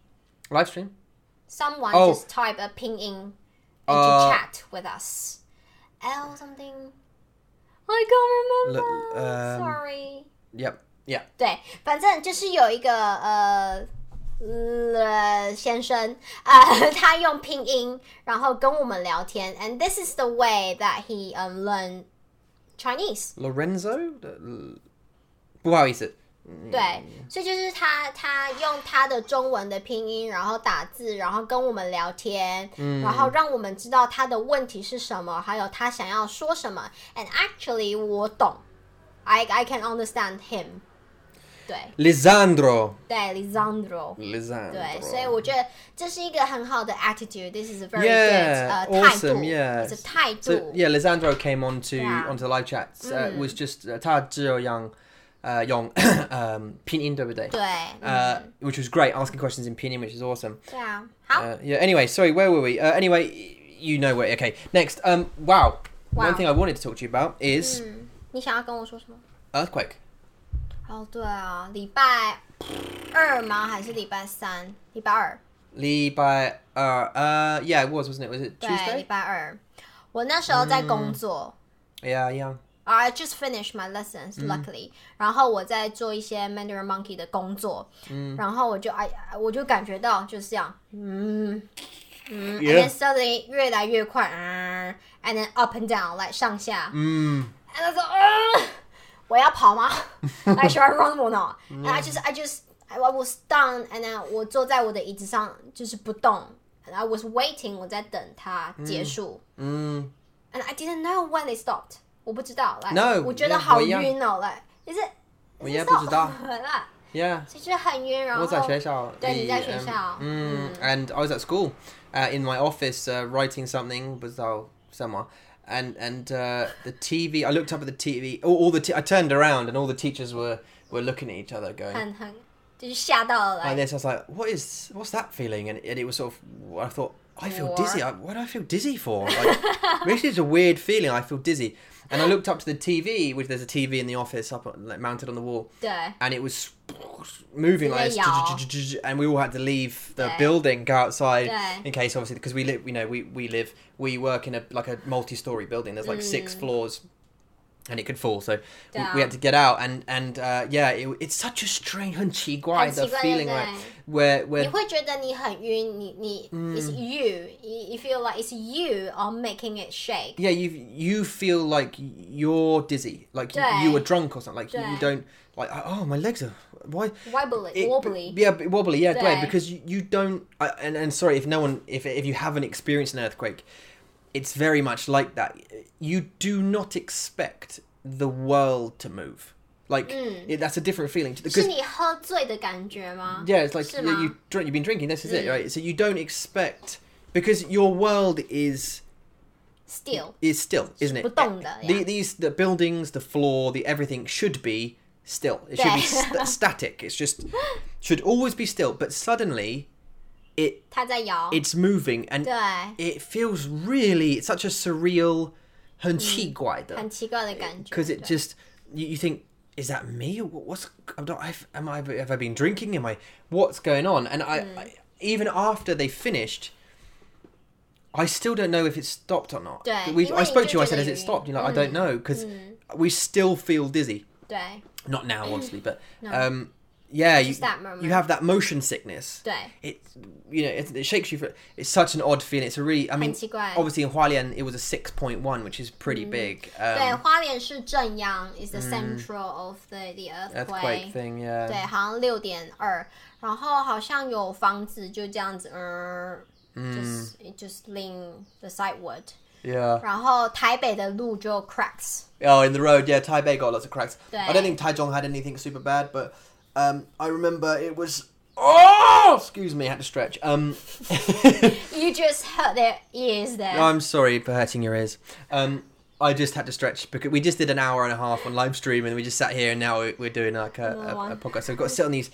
Live stream? Someone oh. just type a ping in and uh, to chat with us. L something. I can't remember. Look, um, Sorry. Yep. Yeah. 对，反正就是有一个呃呃先生，呃他用拼音，然后跟我们聊天。And this is the way that he um learned Chinese. Lorenzo， 不好意思。对，所以就是他他用他的中文的拼音，然后打字，然后跟我们聊天，嗯、然后让我们知道他的问题是什么，还有他想要说什么。And actually， 我懂 ，I I can understand him. Lisandro. 对 Lisandro. Lisandro. 对，所以我觉得这是一个很好的 attitude. This is a very yeah, good uh, awesome, 态度 yeah. It's a 态度 so, yeah, Lisandro came onto, yeah. onto the live chat. It uh, mm. was just, uh, 他只有用uh, um, pinyin, 对不对? 对 uh, mm. Which was great, asking questions in pinyin, which is awesome. Yeah. How? Uh, yeah, anyway, sorry, where were we? Uh, anyway, you know where, okay. Next, um, wow. wow. One thing I wanted to talk to you about is... Mm. 你想要跟我说什么? Earthquake. 哦，对啊，礼拜二吗？还是礼拜三？礼拜二。礼拜二，呃、uh, ，Yeah, it was, wasn't it? Was it Tuesday? 对，礼拜二。我那时候在工作。Mm. Yeah, yeah. I just finished my lessons, luckily. Mm. 然后我在做一些 Mandarin Monkey 的工作。嗯、mm.。然后我就哎，我就感觉到就是这样，嗯嗯 yeah. ，and then suddenly 越来越快，嗯 ，and then up and down, like 上下。嗯、mm.。And I was like, 嗯、呃。我要跑吗？ Like, should I run or not? And I just, I just, I was stunned. And then 我坐在我的椅子上就是不动。And I was waiting. 我在等它结束。嗯。And I didn't know when it stopped. 我不知道。Like, no. 我觉得好晕哦。Like, is it? 我也不知道。Yeah. 所以就是很晕。然后我在学校。对，你在学校。嗯。And I was at school, uh, in my office, uh, writing something. 不知道什么。And and uh, the T V, I looked up at the T V. All, all the t- I turned around, and all the teachers were, were looking at each other, going. 很很就是吓到了。Like this, I was like, "What is? What's that feeling?" And, and it was sort of. I thought, I feel or... dizzy. I, what do I feel dizzy for? Like, this is a weird feeling. I feel dizzy. And I looked up to the T V, which there's a T V in the office up like, mounted on the wall. Duh. And it was moving like this. And we all had to leave the Duh. building, go outside Duh. in case, obviously, because we live, you know, we, we live, we work in a like a multi-story building. There's like mm. six floors and it could fall. So we, we had to get out. And, and uh, yeah, it, it's such a strange, 很奇怪, the feeling right? where, where... 你会觉得你很晕,你, mm. It's you. You feel like it's you are making it shake. Yeah, you you feel like you're dizzy. Like you, you were drunk or something. Like you, you don't... Like, oh, my legs are... Why? Wobbly. It, wobbly. Yeah, wobbly. Yeah, great. Because you, you don't... And, and sorry, if no one... If, if you haven't experienced an earthquake, it's very much like that. You do not expect the world to move. Like, mm. it, that's a different feeling. To the, yeah, it's like you, you drink, you've been drinking, this is mm. it, right? So you don't expect... Because your world is... Still. Is still, isn't it? Yeah. The, these, the buildings, the floor, the everything should be still. It should be st- static. It's just... should always be still. But suddenly, it it's moving. And it feels really... It's such a surreal... 很奇怪的, 很奇怪的感觉, because it just... You, you think... Is that me? What's I'm not, I've, am I? Have I been drinking? Am I? What's going on? And I, mm. I, even after they finished, I still don't know if it's stopped or not. We, I spoke to you. I said, "Has it stopped?" You know, mm. I don't know because mm. we still feel dizzy. Not now, obviously, but no. um, yeah, you, you have that motion sickness. It, you know, it, it shakes you. For, it's such an odd feeling. It's a really, I mean, obviously in Hualien it was a six point one, which is pretty mm. big. Um, 对, Hualien 是正阳, is the mm, central of the the earthquake, earthquake thing. Yeah. 对, 好像six point two, 然后好像有房子就这样子, er, mm. just it just lean the sideward. Yeah. 然后台北的路就 cracks. Oh, in the road, yeah. Taipei got lots of cracks. I don't think Taichung had anything super bad, but. Um, I remember it was... Oh! Excuse me, I had to stretch. Um, you just hurt their ears there. No, I'm sorry for hurting your ears. Um, I just had to stretch because we just did an hour and a half on live stream and we just sat here and now we're doing like a, a, a podcast. So we've got to sit on these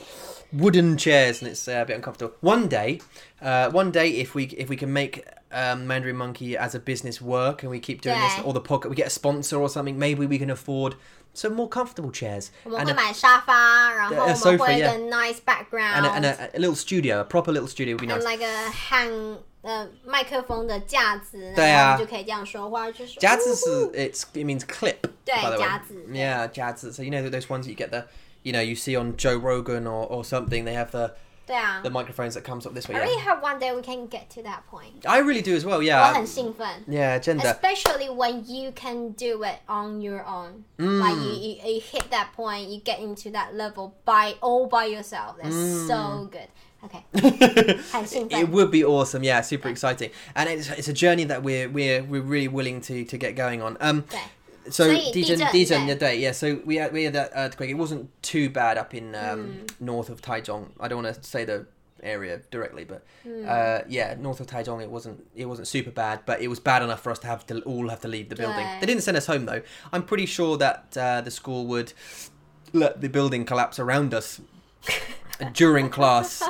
wooden chairs and it's uh, a bit uncomfortable. One day, uh, one day if we if we can make um, Mandarin Monkey as a business work and we keep doing this, or the podcast, we get a sponsor or something, maybe we can afford... some more comfortable chairs. And a, a, a sofa, yeah. A nice background. And, a, and a, a little studio, a proper little studio would be nice. And like a hang, uh, microphone 的架子, 然后你就可以这样说话, just, 架子是, it's, it means clip, 对, by the way. 架子, yeah, 架子. So you know those ones that you get the, you know, you see on Joe Rogan or, or something, they have the, the microphones that comes up this way. I yeah. really hope one day we can get to that point. I really do as well, yeah. 我很兴奋. Yeah, gender. Especially when you can do it on your own. Mm. Like you, you, you hit that point, you get into that level by all by yourself. That's mm. so good. Okay. 很兴奋. It would be awesome, yeah, super exciting. And it's it's a journey that we're we're we're really willing to, to get going on. Um So, so Dijon, the day, yeah. So we had we had that earthquake. It wasn't too bad up in um, mm. north of Taichung. I don't want to say the area directly, but mm. uh, yeah, north of Taichung, it wasn't it wasn't super bad, but it was bad enough for us to have to all have to leave the building. They didn't send us home though. I'm pretty sure that uh, the school would let the building collapse around us during class.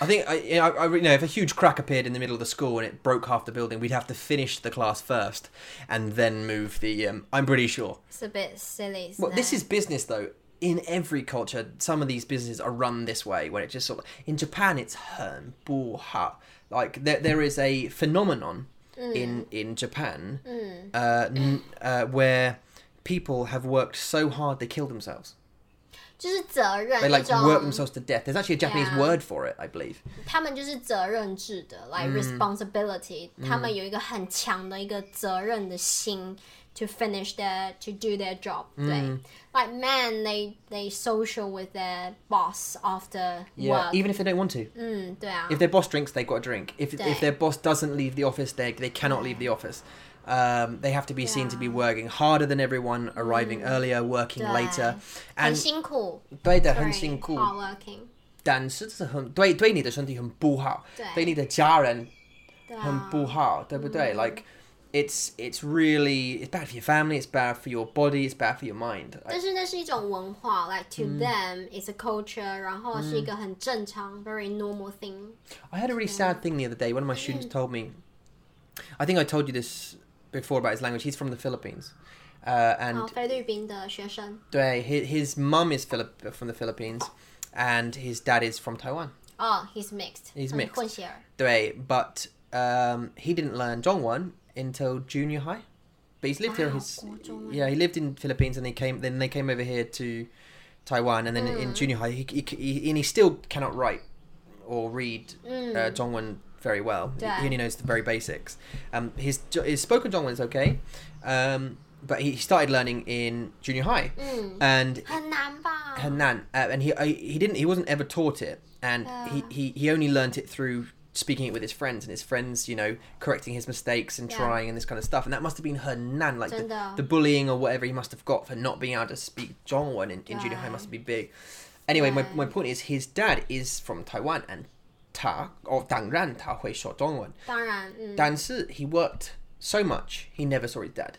I think I, I, I you know if a huge crack appeared in the middle of the school and it broke half the building, we'd have to finish the class first and then move the. Um, I'm pretty sure. It's a bit silly. Isn't well, it? This is business though. In every culture, some of these businesses are run this way, where it just sort of. In Japan, it's Henbuha. Like there, there is a phenomenon mm. in in Japan mm. uh, n- uh, where people have worked so hard they kill themselves. They like work themselves to death. There's actually a Japanese yeah. word for it, I believe. 他们就是责任制的, like mm. responsibility. Mm. 他们有一个很强的一个责任的心 to finish their, to do their job. Mm. Like men, they they social with their boss after yeah. work. Even if they don't want to. Mm, 对啊. If their boss drinks, they've got to drink. If if their boss doesn't leave the office, they they cannot leave the office. Um, they have to be yeah. seen to be working harder than everyone, arriving mm. earlier, working later. And 很辛苦, 对的, 很辛苦, hard working. 但是很, 对, 对你的身体很不好, 对你的家人很不好, 对不对? Like, it's it's really it's bad for your family, it's bad for your body, it's bad for your mind. 但是那是一种文化, like to mm. them it's a culture, 然后是一个很正常, mm. very normal thing. I had a really so. sad thing the other day. One of my students told me, I think I told you this before about his language, he's from the Philippines. Uh, and oh, 菲律宾的学生. 对, his, his mum is Philip, from the Philippines and his dad is from Taiwan. Oh, he's mixed. He's mixed. 混血儿. 对, but um, he didn't learn Dongwon until junior high, but he's lived wow, here. His yeah, he lived in Philippines, and they came. Then they came over here to Taiwan, and then mm. in junior high, he, he, he and he still cannot write or read mm. uh, Dongwon very well. Yeah. He only knows the very basics. Um, his his spoken Dongwon is okay, um, but he started learning in junior high, mm. and 很难吧? 很难, uh, and he he didn't he wasn't ever taught it, and yeah. he, he he only learnt it through speaking it with his friends, and his friends, you know, correcting his mistakes and yeah. trying and this kind of stuff. And that must have been her nan, like the, the bullying or whatever he must have got for not being able to speak Dongwon in, in yeah. junior high must be big. Anyway, yeah. my, my point is his dad is from Taiwan, and ta, or 当然他会说 Dongwon. 当然, 但是 he worked so much, he never saw his dad.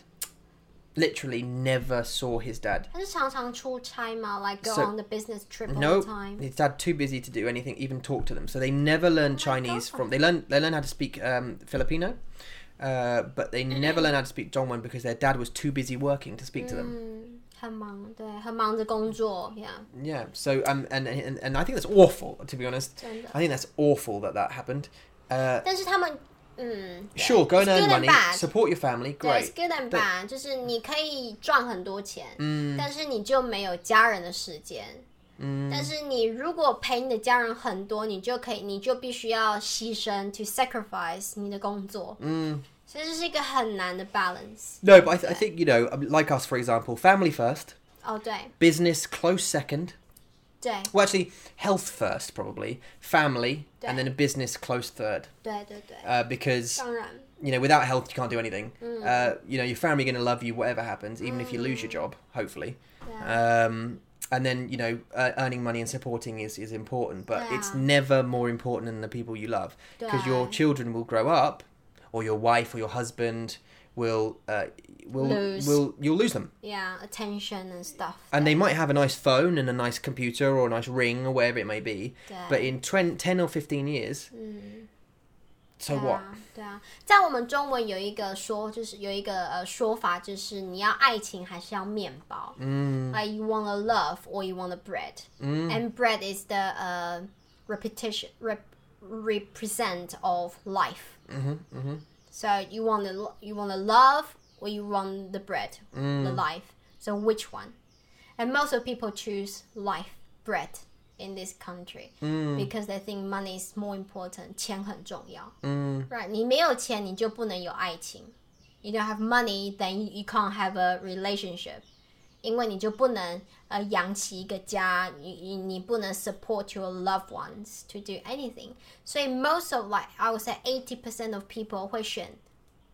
Literally never saw his dad. 他是常常出差吗? Like go so, on the business trip all nope, the time. His dad too busy to do anything, even talk to them. So they never learn oh Chinese from. They learn they learn how to speak um, Filipino, uh, but they never learn how to speak Dongwon because their dad was too busy working to speak to them. 很忙, 对, 很忙的工作, yeah. Yeah. So um and and and I think that's awful, to be honest. I think that's awful that that happened. Uh, 但是他们 Mm, sure, go and earn money, and support your family, great. 对, it's good and bad, 就是你可以赚很多钱, 但是你就没有家人的时间, 但是你如果陪你的家人很多, 你就可以, 你就必须要牺牲, to sacrifice 你的工作. Mm. So this is a very hard balance. No, but I, th- I think, you know, like us, for example, family first. Oh, 对. Business close second. 对. Well, actually, health first, probably. Family, 对. And then a business close third. 对对对. Uh, because, 当然. You know, without health, you can't do anything. Mm. Uh, you know, your family are going to love you, whatever happens, even mm. if you lose your job, hopefully. Yeah. Um, and then, you know, uh, earning money and supporting is, is important, but yeah. it's never more important than the people you love. Because your children will grow up, or your wife or your husband will... Uh, Will will you'll lose them? Yeah, attention and stuff. And they might have a nice phone and a nice computer or a nice ring or whatever it may be. But in twenty, ten or fifteen years, mm. so what? 对啊, 在我们中文有一个说, 就是有一个, 呃, 说法就是, 你要爱情还是要面包? Mm. Like you want a love or you want a bread. Mm. And bread is the uh, repetition, rep, represent of life. Mm-hmm, mm-hmm. So you want a, you want a love. Or you want the bread, mm. the life. So which one? And most of people choose life, bread in this country mm. because they think money is more important. 钱很重要, mm. right? 你没有钱, 你就不能有爱情. You don't have money, then you can't have a relationship. 因为你就不能, 呃, 养起一个家, 你, 你不能 support your loved ones to do anything. So most of, like, I would say eighty percent of people 会选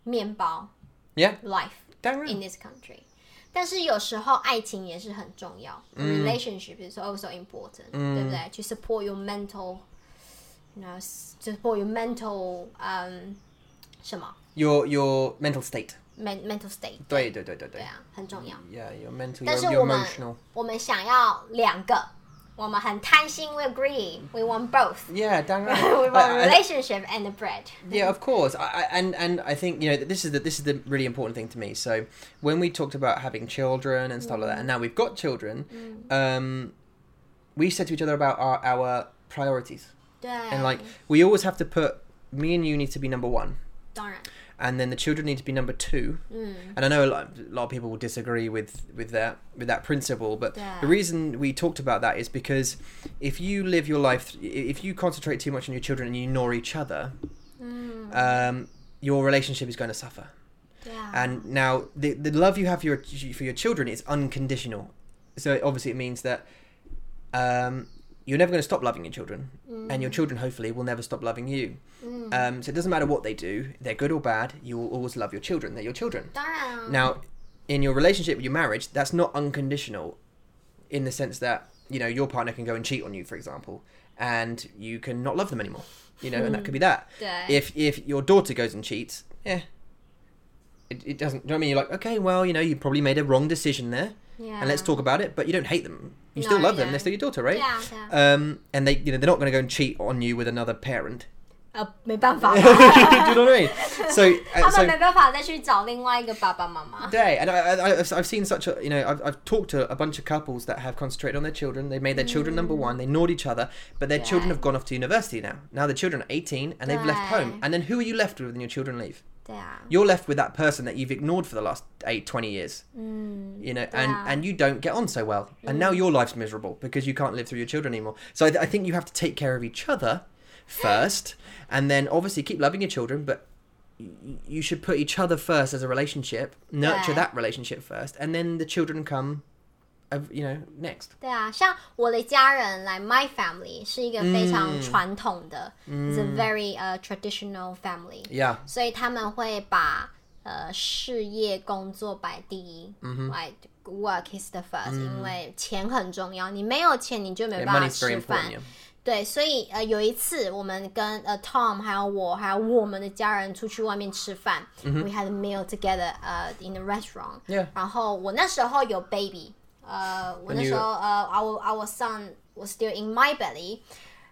面包. Yeah. Life in this country. 但是有时候爱情也是很重要, mm. Relationship is also important, mm. 对不对? To support your mental, you know, support your mental, um, 什么? Your, your mental state. Men, mental state. 对对对对对. 对啊,很重要. Yeah, your mental, your, your emotional. 但是我们想要两个. 我们很贪心, we agree. We want both. Yeah, dang right. We want a relationship and the bread. Yeah, of course. I, I, and and I think, you know, this is the this is the really important thing to me. So when we talked about having children and stuff mm. like that, and now we've got children, mm. um, we said to each other about our, our priorities. Yeah. And like we always have to put me and you need to be number one. 当然. And then the children need to be number two. Mm. And I know a lot, a lot of people will disagree with, with that with that principle, but yeah. the reason we talked about that is because if you live your life, if you concentrate too much on your children and you ignore each other, mm. um, your relationship is going to suffer. Yeah. And now the the love you have for your, for your children is unconditional. So obviously it means that um, you're never going to stop loving your children. Mm. And your children, hopefully, will never stop loving you. Mm. Um, so it doesn't matter what they do. They're good or bad. You will always love your children. They're your children. Damn. Now, in your relationship with your marriage, that's not unconditional in the sense that, you know, your partner can go and cheat on you, for example, and you can not love them anymore. You know, and that could be that. Yeah. If if your daughter goes and cheats, eh, it, it doesn't, do you know what I mean? You're like, okay, well, you know, you probably made a wrong decision there. Yeah. And let's talk about it, but you don't hate them. You no, still love yeah. them. They're still your daughter, right? Yeah, yeah. Um, and they, you know, they're not going to go and cheat on you with another parent. Uh, 没办法 Do you know what I mean? So, uh, so 他们没办法再去找另外一个爸爸妈妈 对, and I, I, I've, I've seen such a, you know, I've, I've talked to a bunch of couples that have concentrated on their children. They've made their mm. children number one. They ignored each other, but their yeah. children have gone off to university now. Now the children are eighteen and they've left home. And then who are you left with when your children leave? You're left with that person that you've ignored for the last eight, twenty years, mm, you know, and, yeah. and you don't get on so well. Mm. And now your life's miserable because you can't live through your children anymore. So I, th- I think you have to take care of each other first and then obviously keep loving your children, but y- you should put each other first as a relationship, nurture yeah. that relationship first, and then the children come, you know, next. 对啊，像我的家人 like my family 是一个非常传统的 mm. It's a very uh, traditional family. Yeah. 所以他们会把 uh, 事业工作摆第一 mm-hmm. Like work is the first mm. 因为钱很重要 你没有钱你就没办法吃饭 yeah, 对所以 uh, 有一次我们跟 uh, Tom 还有我 还有我们的家人出去外面吃饭 mm-hmm. We had a meal together uh, in the restaurant yeah. 然后我那时候有 baby Uh, when you... uh, our, our son was still in my belly,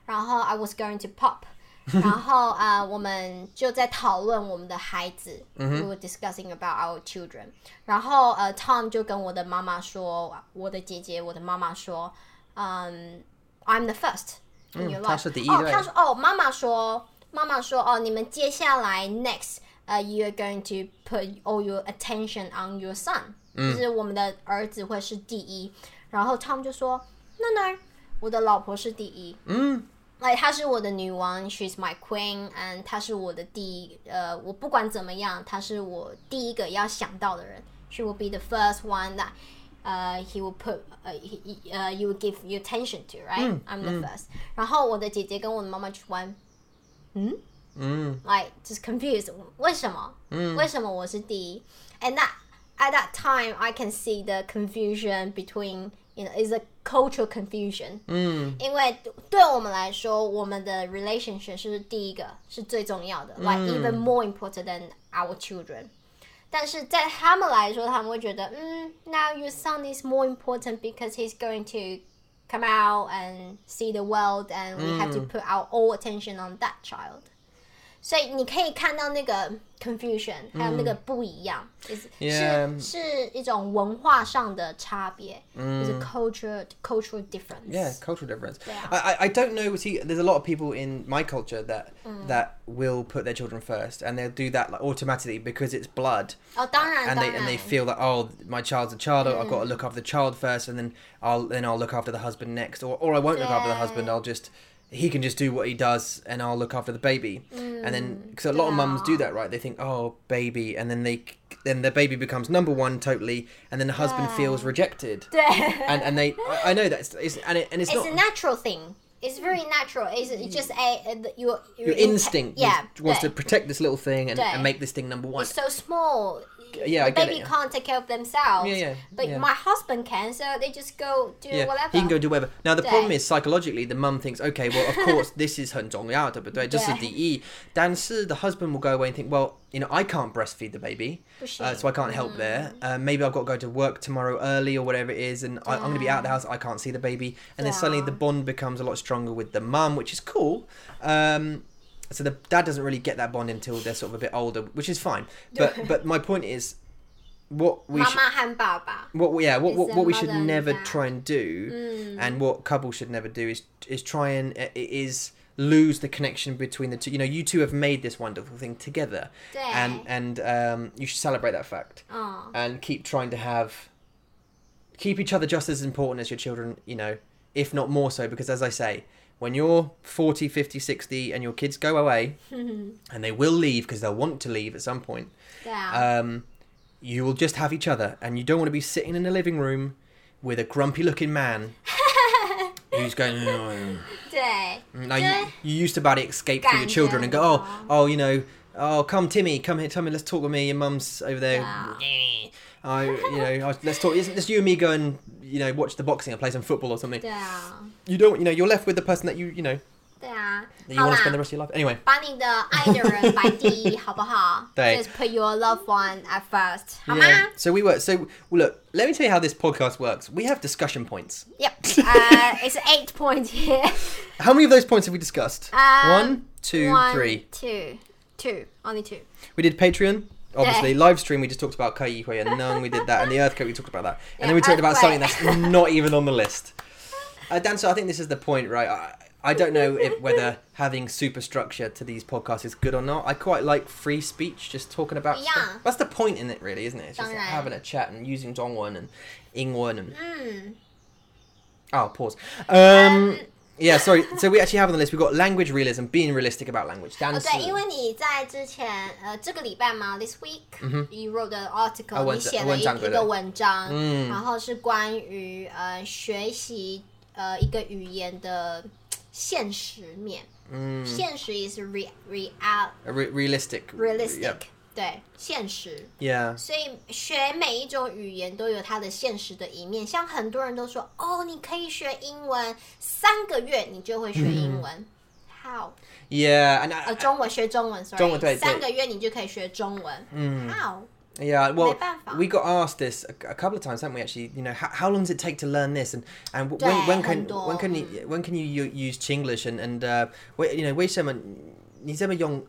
然后 I was going to pop. 然后 uh, 我们就在讨论我们的孩子 We were discussing about our children. 然后 uh, Tom 就跟我的妈妈说 我的姐姐 我的妈妈说 um, I'm the first in your life. 她是第一，对。 哦， 妈妈说 妈妈说 哦， 你们接下来 next uh, you're going to put all your attention on your son. 就是我们的儿子会是第一 然后 Tom 就说 No, no, 我的老婆是第一 嗯 like, 她是我的女王 She's my queen and 她是我的第一 呃, 我不管怎么样 她是我第一个要想到的人 She will be the first one that uh, he will put uh, he, uh, you will give your attention to, right? 嗯, I'm the 嗯, first 然后我的姐姐跟我的妈妈就玩 嗯? 嗯, like, just confused 为什么? 嗯, 为什么我是第一? And that At that time, I can see the confusion between, you know, it's a cultural confusion. 嗯, 因为对我们来说，我们的 relationship 是第一个，是最重要的， like even more important than our children. 但是在他们来说，他们会觉得， 嗯, now your son is more important because he's going to come out and see the world, and we have to put our all attention on that child. 所以你可以看到那个 confusion, 还有那个不一样, mm. 是一种文化上的差别, mm. It's a culture, cultural difference. Yeah, cultural difference. Yeah. I, I don't know, see, there's a lot of people in my culture that mm. that will put their children first, and they'll do that like, automatically because it's blood. Oh, 当然, and, 当然. They, and they feel that, oh, my child's a child, mm. I've got to look after the child first, and then I'll, then I'll look after the husband next, or, or I won't 对. Look after the husband, I'll just... He can just do what he does and I'll look after the baby. Mm, and then, because a lot yeah. of mums do that, right? They think, oh, baby. And then they, then the baby becomes number one totally. And then the husband yeah. feels rejected. and and they, I, I know that. It's, it's, and, it, and it's, it's not... It's a natural thing. It's very natural. It's, it's just a, a, your, your, your instinct yeah, wants to protect this little thing and, and make this thing number one. It's so small. Yeah, the I baby get it, yeah. can't take care of themselves. Yeah, yeah, but yeah. my husband can, so they just go do yeah. whatever. He can go do whatever. Now the 对. Problem is psychologically, the mum thinks, okay, well, of course, this is 很重要的，对不对？ 这是第一。 但是 the husband will go away and think, well, you know, I can't breastfeed the baby, uh, so I can't help mm. there. Uh, maybe I've got to go to work tomorrow early or whatever it is, and yeah. I, I'm going to be out of the house. I can't see the baby, and yeah. then suddenly the bond becomes a lot stronger with the mum, which is cool. Um, So the dad doesn't really get that bond until they're sort of a bit older, which is fine. But but my point is, what we should, what yeah, what what, what we should never try and do, mm. and what couples should never do is is try and is lose the connection between the two. You know, you two have made this wonderful thing together, and and um, you should celebrate that fact oh. and keep trying to have keep each other just as important as your children. You know, if not more so, because as I say. When you're forty, fifty, sixty and your kids go away and they will leave because they'll want to leave at some point, yeah. um, you will just have each other and you don't want to be sitting in a living room with a grumpy looking man who's going... No. Now, you, you used to barely escape through your children and go, oh, oh, you know, oh, come Timmy, come here, Timmy, let's talk with me, your mum's over there. Yeah. I, you know, I, let's talk. Let's you and me go and you know watch the boxing or play some football or something. Yeah. You don't, you know, you're left with the person that you, you know, 对啊， you 好啦 spend the rest of your life? Anyway. 把你的爱的人摆第一好不好？对 Just put your loved one at first 好吗 yeah. So we were So look Let me tell you how this podcast works. We have discussion points. Yep. uh, It's eight points here. How many of those points have we discussed? Um, one, two, one, three. Two Two Only two. We did Patreon. Obviously, live stream, we just talked about Kai Hui and Nung, we did that, and the earthquake, we talked about that. And yeah, then we talked about something that's not even on the list. Uh, Dan, so I think this is the point, right? I, I don't know if whether having superstructure to these podcasts is good or not. I quite like free speech, just talking about yeah. stuff. That's the point in it, really, isn't it? It's just like having a chat and using Dongwon and Ingwon and... Mm. Oh, pause. Um... um... Yeah, sorry. So we actually have on the list, we've got language realism, being realistic about language. Dan, 对，因为你在之前呃这个礼拜嘛 ，this week、mm-hmm. you wrote an article， 你写了一一个文章，嗯，然后是关于呃学习呃一个语言的现实面，嗯，现实 is real real realistic realistic、yeah. 对现实 ，yeah， 所以学每一种语言都有它的现实的一面。像很多人都说，哦，你可以学英文三个月，你就会学英文。How? Yeah, and I, 呃，中文学中文 ，sorry， 中文对三个月你就可以学中文。嗯 ，How?Yeah, well, we got asked this a, a couple of times, haven't we, actually, you know, how, how long does it take to learn this? And, and when, when, can, when, can you, when can you use Chinglish? And, and uh, you know, 为什么你这么用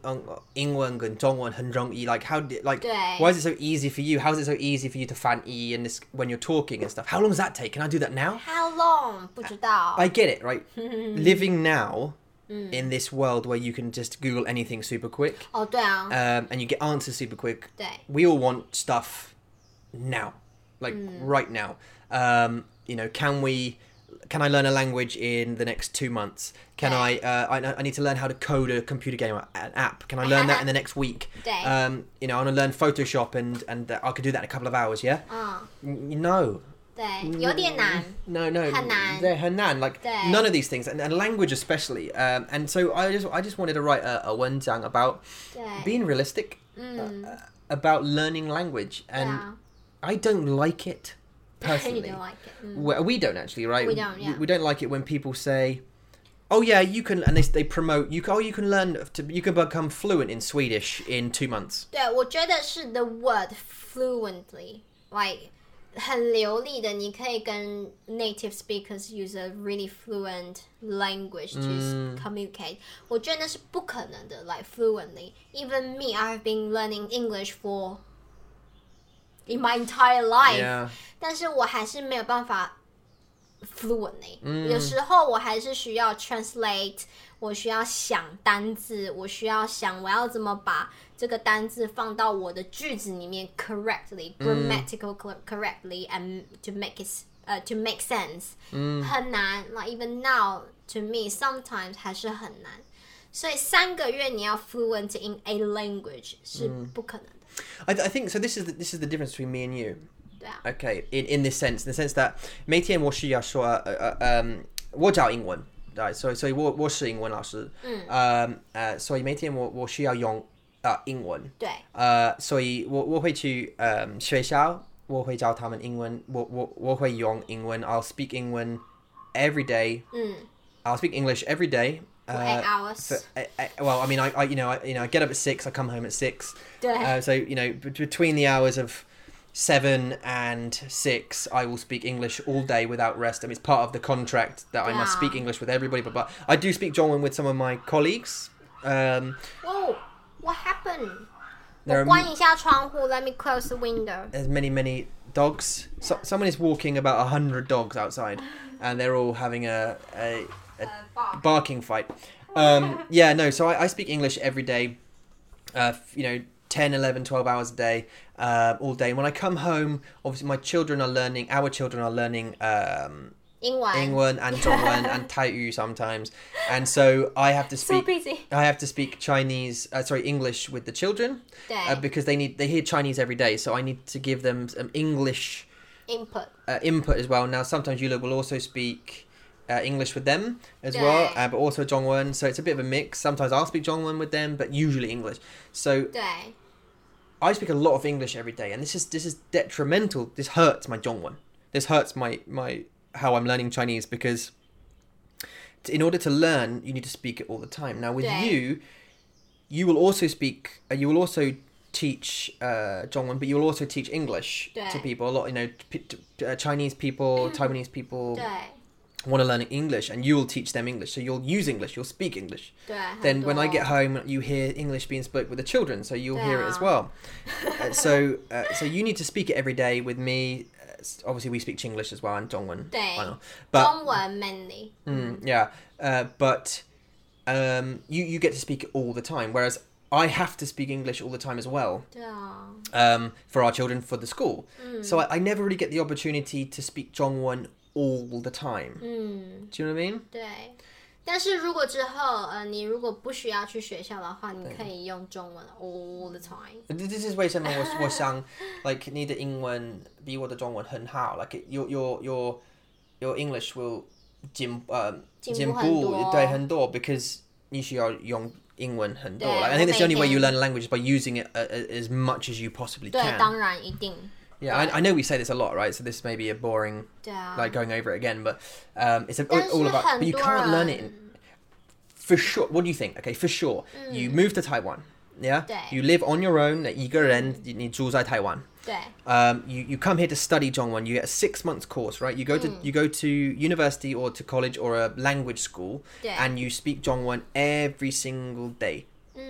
英文跟中文很容易 like, how, like, why is it so easy for you? How is it so easy for you to 翻译 and this, when you're talking and stuff? How long does that take? Can I do that now? How long? 不知道 I, I get it, right? Living now...in this world where you can just Google anything super quick. Oh, 对啊。Um, and you get answers super quick. 对。We all want stuff now, like、嗯、right now. Um, you know, can we? Can I learn a language in the next two months? Can I, uh, I? I need to learn how to code a computer game, an app. Can I learn that in the next week? Um, you know, I want to learn Photoshop and and uh, I could do that in a couple of hours. Yeah. Oh. No.对，有点难。No, no, 很难。对，很难。Like none of these things, and, and language especially. Um, and so I just, I just wanted to write a, a Wenzang about being realistic, mm. uh, about learning language, and yeah. I don't like it personally. You don't like it. Mm. We, we don't actually, right? We don't. Yeah. We, we don't like it when people say, "Oh yeah, you can," and they they promote you. Oh, you can learn to, you can become fluent in Swedish in two months. 对，我觉得是 the word fluently, like.很流利的你可以跟 native speakers use a really fluent language to、mm. communicate 我觉得那是不可能的 like fluently even me I've been learning English for in my entire life、yeah. 但是我还是没有办法 fluently、mm. 有时候我还是需要 translate 我需要想单字我需要想我要怎么把这个单字放到我的句子里面 correctly, grammatical correctly, and to make it, uh, to make sense. 很难 like even now to me sometimes 还是很难。所以三个月你要 fluent in a language 是不可能的。I, I think so. This is the, this is the difference between me and you. Yeah. Okay, in in this sense, in the sense that 每天我需要说呃呃我教英文，对，所以所以我我是英文老师。嗯。呃呃，所以每天我我需要用。呃，英文。对。呃，所以我我会去呃学校，我会教他们英文，我我我会用英文 ，I'll speak 英文 every day。嗯。I'll speak English every day. For eight hours. For, I, I, well, I mean, I, I you know I you know I get up at six, I come home at six. 对。Uh, so you know between the hours of seven and six, I will speak English all day without rest. I mean, it's part of the contract that I must speak English with everybody. But but I do speak Zhongwen with some of my colleagues. Um. Whoa.What happened? There are, 我关一下窗户 let me close the window. There's many, many dogs. So, yeah. Someone is walking about one hundred dogs outside and they're all having a, a, a uh, bark. barking fight. Um, yeah, no, so I, I speak English every day, uh, you know, ten, eleven, twelve hours a day, uh, all day. And when I come home, obviously my children are learning, our children are learning... Um,Ingwen and Zhongwen and Taiyu sometimes, and so I have to speak. So I have to speak Chinese, uh, sorry, English with the children, uh, because they need they hear Chinese every day. So I need to give them some English input, uh, input as well. Now sometimes Yula will also speak uh, English with them as well, uh, but also Zhongwen. So it's a bit of a mix. Sometimes I'll speak Zhongwen with them, but usually English. So I speak a lot of English every day, and this is this is detrimental. This hurts my Zhongwen. This hurts my my.how I'm learning Chinese because in order to learn, you need to speak it all the time. Now with yeah. you, you will also speak, uh, you will also teach uh, Zhongwen, but you will also teach English yeah. to people. A lot, you know, p- t- uh, Chinese people, Taiwanese people yeah. want to learn English, and you will teach them English. So you'll use English, you'll speak English. Yeah, then when I get home, you hear English being spoke with the children, so you'll yeah. hear it as well. uh, so uh, so you need to speak it every day with me. Obviously we speak Chinglish as well, and Zhongwen. But Zhongwen mainly. Mm, yeah. Uh, but um, you, you get to speak it all the time, whereas I have to speak English all the time as well. Um, for our children, for the school. Mm. So I, I never really get the opportunity to speak Zhongwen all the time. Mm. Do you know what I mean? 但是如果之后, uh, 你如果不需要去学校的话, 你可以用中文 all the time. This is 为什么我想 like 你的英文比我的中文很好, like your your your your English will 进, um, 进步很多, 对很多, because 你需要用英文很多. Like, I think that's the only way you learn a language is by using it uh, as much as you possibly can. 对当然一定. Yeah, I, I know we say this a lot, right? So this may be a boring, yeah. like going over it again, but um, it's a, all about. But you can't learn it in, for sure. What do you think? Okay, for sure, mm. you move to Taiwan. Yeah, you live on your own. 一个人, 你住在 Taiwan. Um, you you come here to study Zhongwen. You get a six months course, right? You go to mm. you go to university or to college or a language school, and you speak Zhongwen every single day.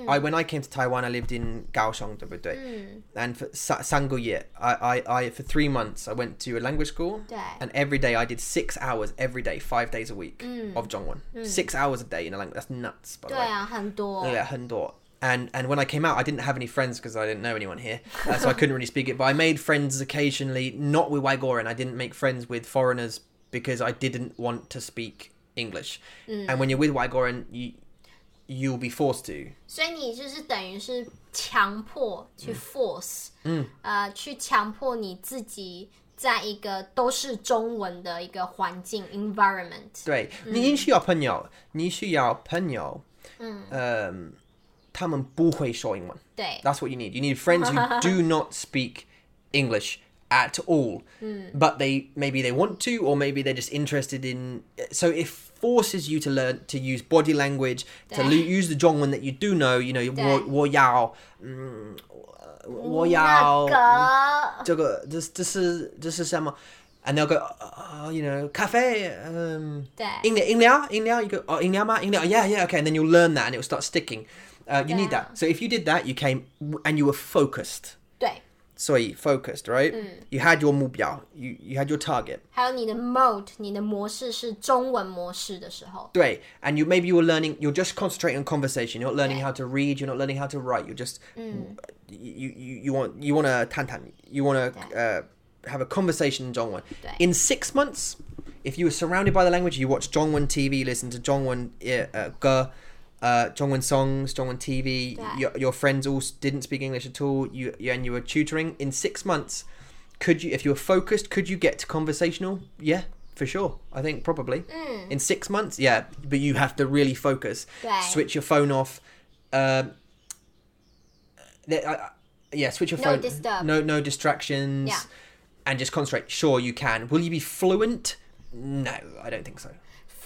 I when I came to Taiwan, I lived in Kaohsiung, mm. and for three I, I, I for three months I went to a language school, and every day I did six hours every day, five days a week mm. of Zhongwen, mm. six hours a day in a language. That's nuts, by the way. 对啊，很多。 Yeah, 很多. And and when I came out, I didn't have any friends because I didn't know anyone here, uh, so I couldn't really speak it. But I made friends occasionally, not with Waigoran. I didn't make friends with foreigners because I didn't want to speak English. Mm. And when you're with Waigoran, you. You'll be forced to. 所以你就是等于是强迫去 force, 去强迫你自己在一个都是中文的一个环境 environment. 对, 你需要朋友, 你需要朋友, 他们不会说英文. 对. That's what you need. You need friends who do not speak English at all. But they maybe they want to, or maybe they're just interested in. So if forces you to learn to use body language, to lo- use the Zhongwen that you do know, you know, 我要, 我要, 这个, 这是, 这是什么? And they'll go, oh, you know, cafe, um, 饮料, 饮料, you go, oh, 饮料吗? 饮料, yeah, yeah, okay, and then you'll learn that and it'll start sticking. Uh, you need that. So if you did that, you came and you were focused. 对. So you focused, right? Mm. You had your 目标, you you had your target. 还有你的 mode, 你的模式是中文模式的时候. 对, and you maybe you were learning, you're just concentrating on conversation. You're not learning how to read, you're not learning how to write. You're just mm. you, you you want you want to 谈谈, you want to uh, have a conversation in Zhongwen. In six months, if you were surrounded by the language, you watch Zhongwen T V, listen to Zhongwen uh, 歌, Uh, Zhongwen songs, Zhongwen T V, your, your friends all didn't speak English at all, you, you and you were tutoring. In six months, could you, if you were focused, could you get to conversational? Yeah, for sure. I think probably. Mm. In six months, yeah, but you have to really focus. Switch your phone off. Um, uh, yeah, switch your no phone. Disturb. No No distractions. Yeah. And just concentrate. Sure, you can. Will you be fluent? No, I don't think so.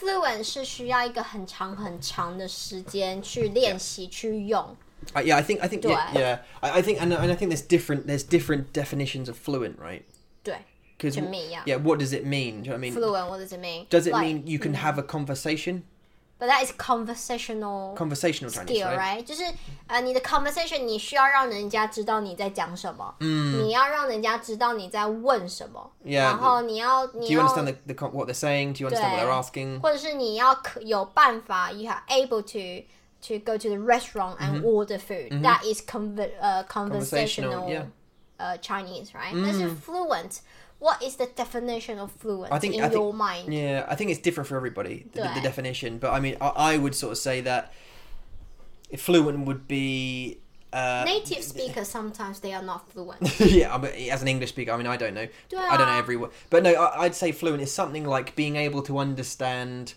Fluent 是需要一个很长很长的时间去练习去用。 Yeah. Uh, yeah, I think I think yeah, yeah. I, I think and, and I think there's different there's different definitions of fluent, right? 对, to me, yeah. Yeah, what does it mean? Do you know what I mean? Fluent, what does it mean? Does it like, mean you can have a conversation? But that is conversational conversational Chinese, skill, right? 就是 呃, 你的 conversation 你需要让人家知道你在讲什么, mm. 你要让人家知道你在问什么, yeah, 然后你要, 你要, do you understand the, the, what they're saying? Do you understand 对, what they're asking? 或者是你要有办法, you are able to to go to the restaurant and mm-hmm. order food. Mm-hmm. That is conver, uh, conversational, conversational yeah. uh, Chinese, right? Mm. 但是 fluent. What is the definition of fluent I think, in I think, your mind? Yeah, I think it's different for everybody, the, the definition. But I mean, I, I would sort of say that fluent would be... Uh, Native speakers, sometimes they are not fluent. Yeah, I mean, as an English speaker, I mean, I don't know. Do I, I don't know every word. But no, I, I'd say fluent is something like being able to understand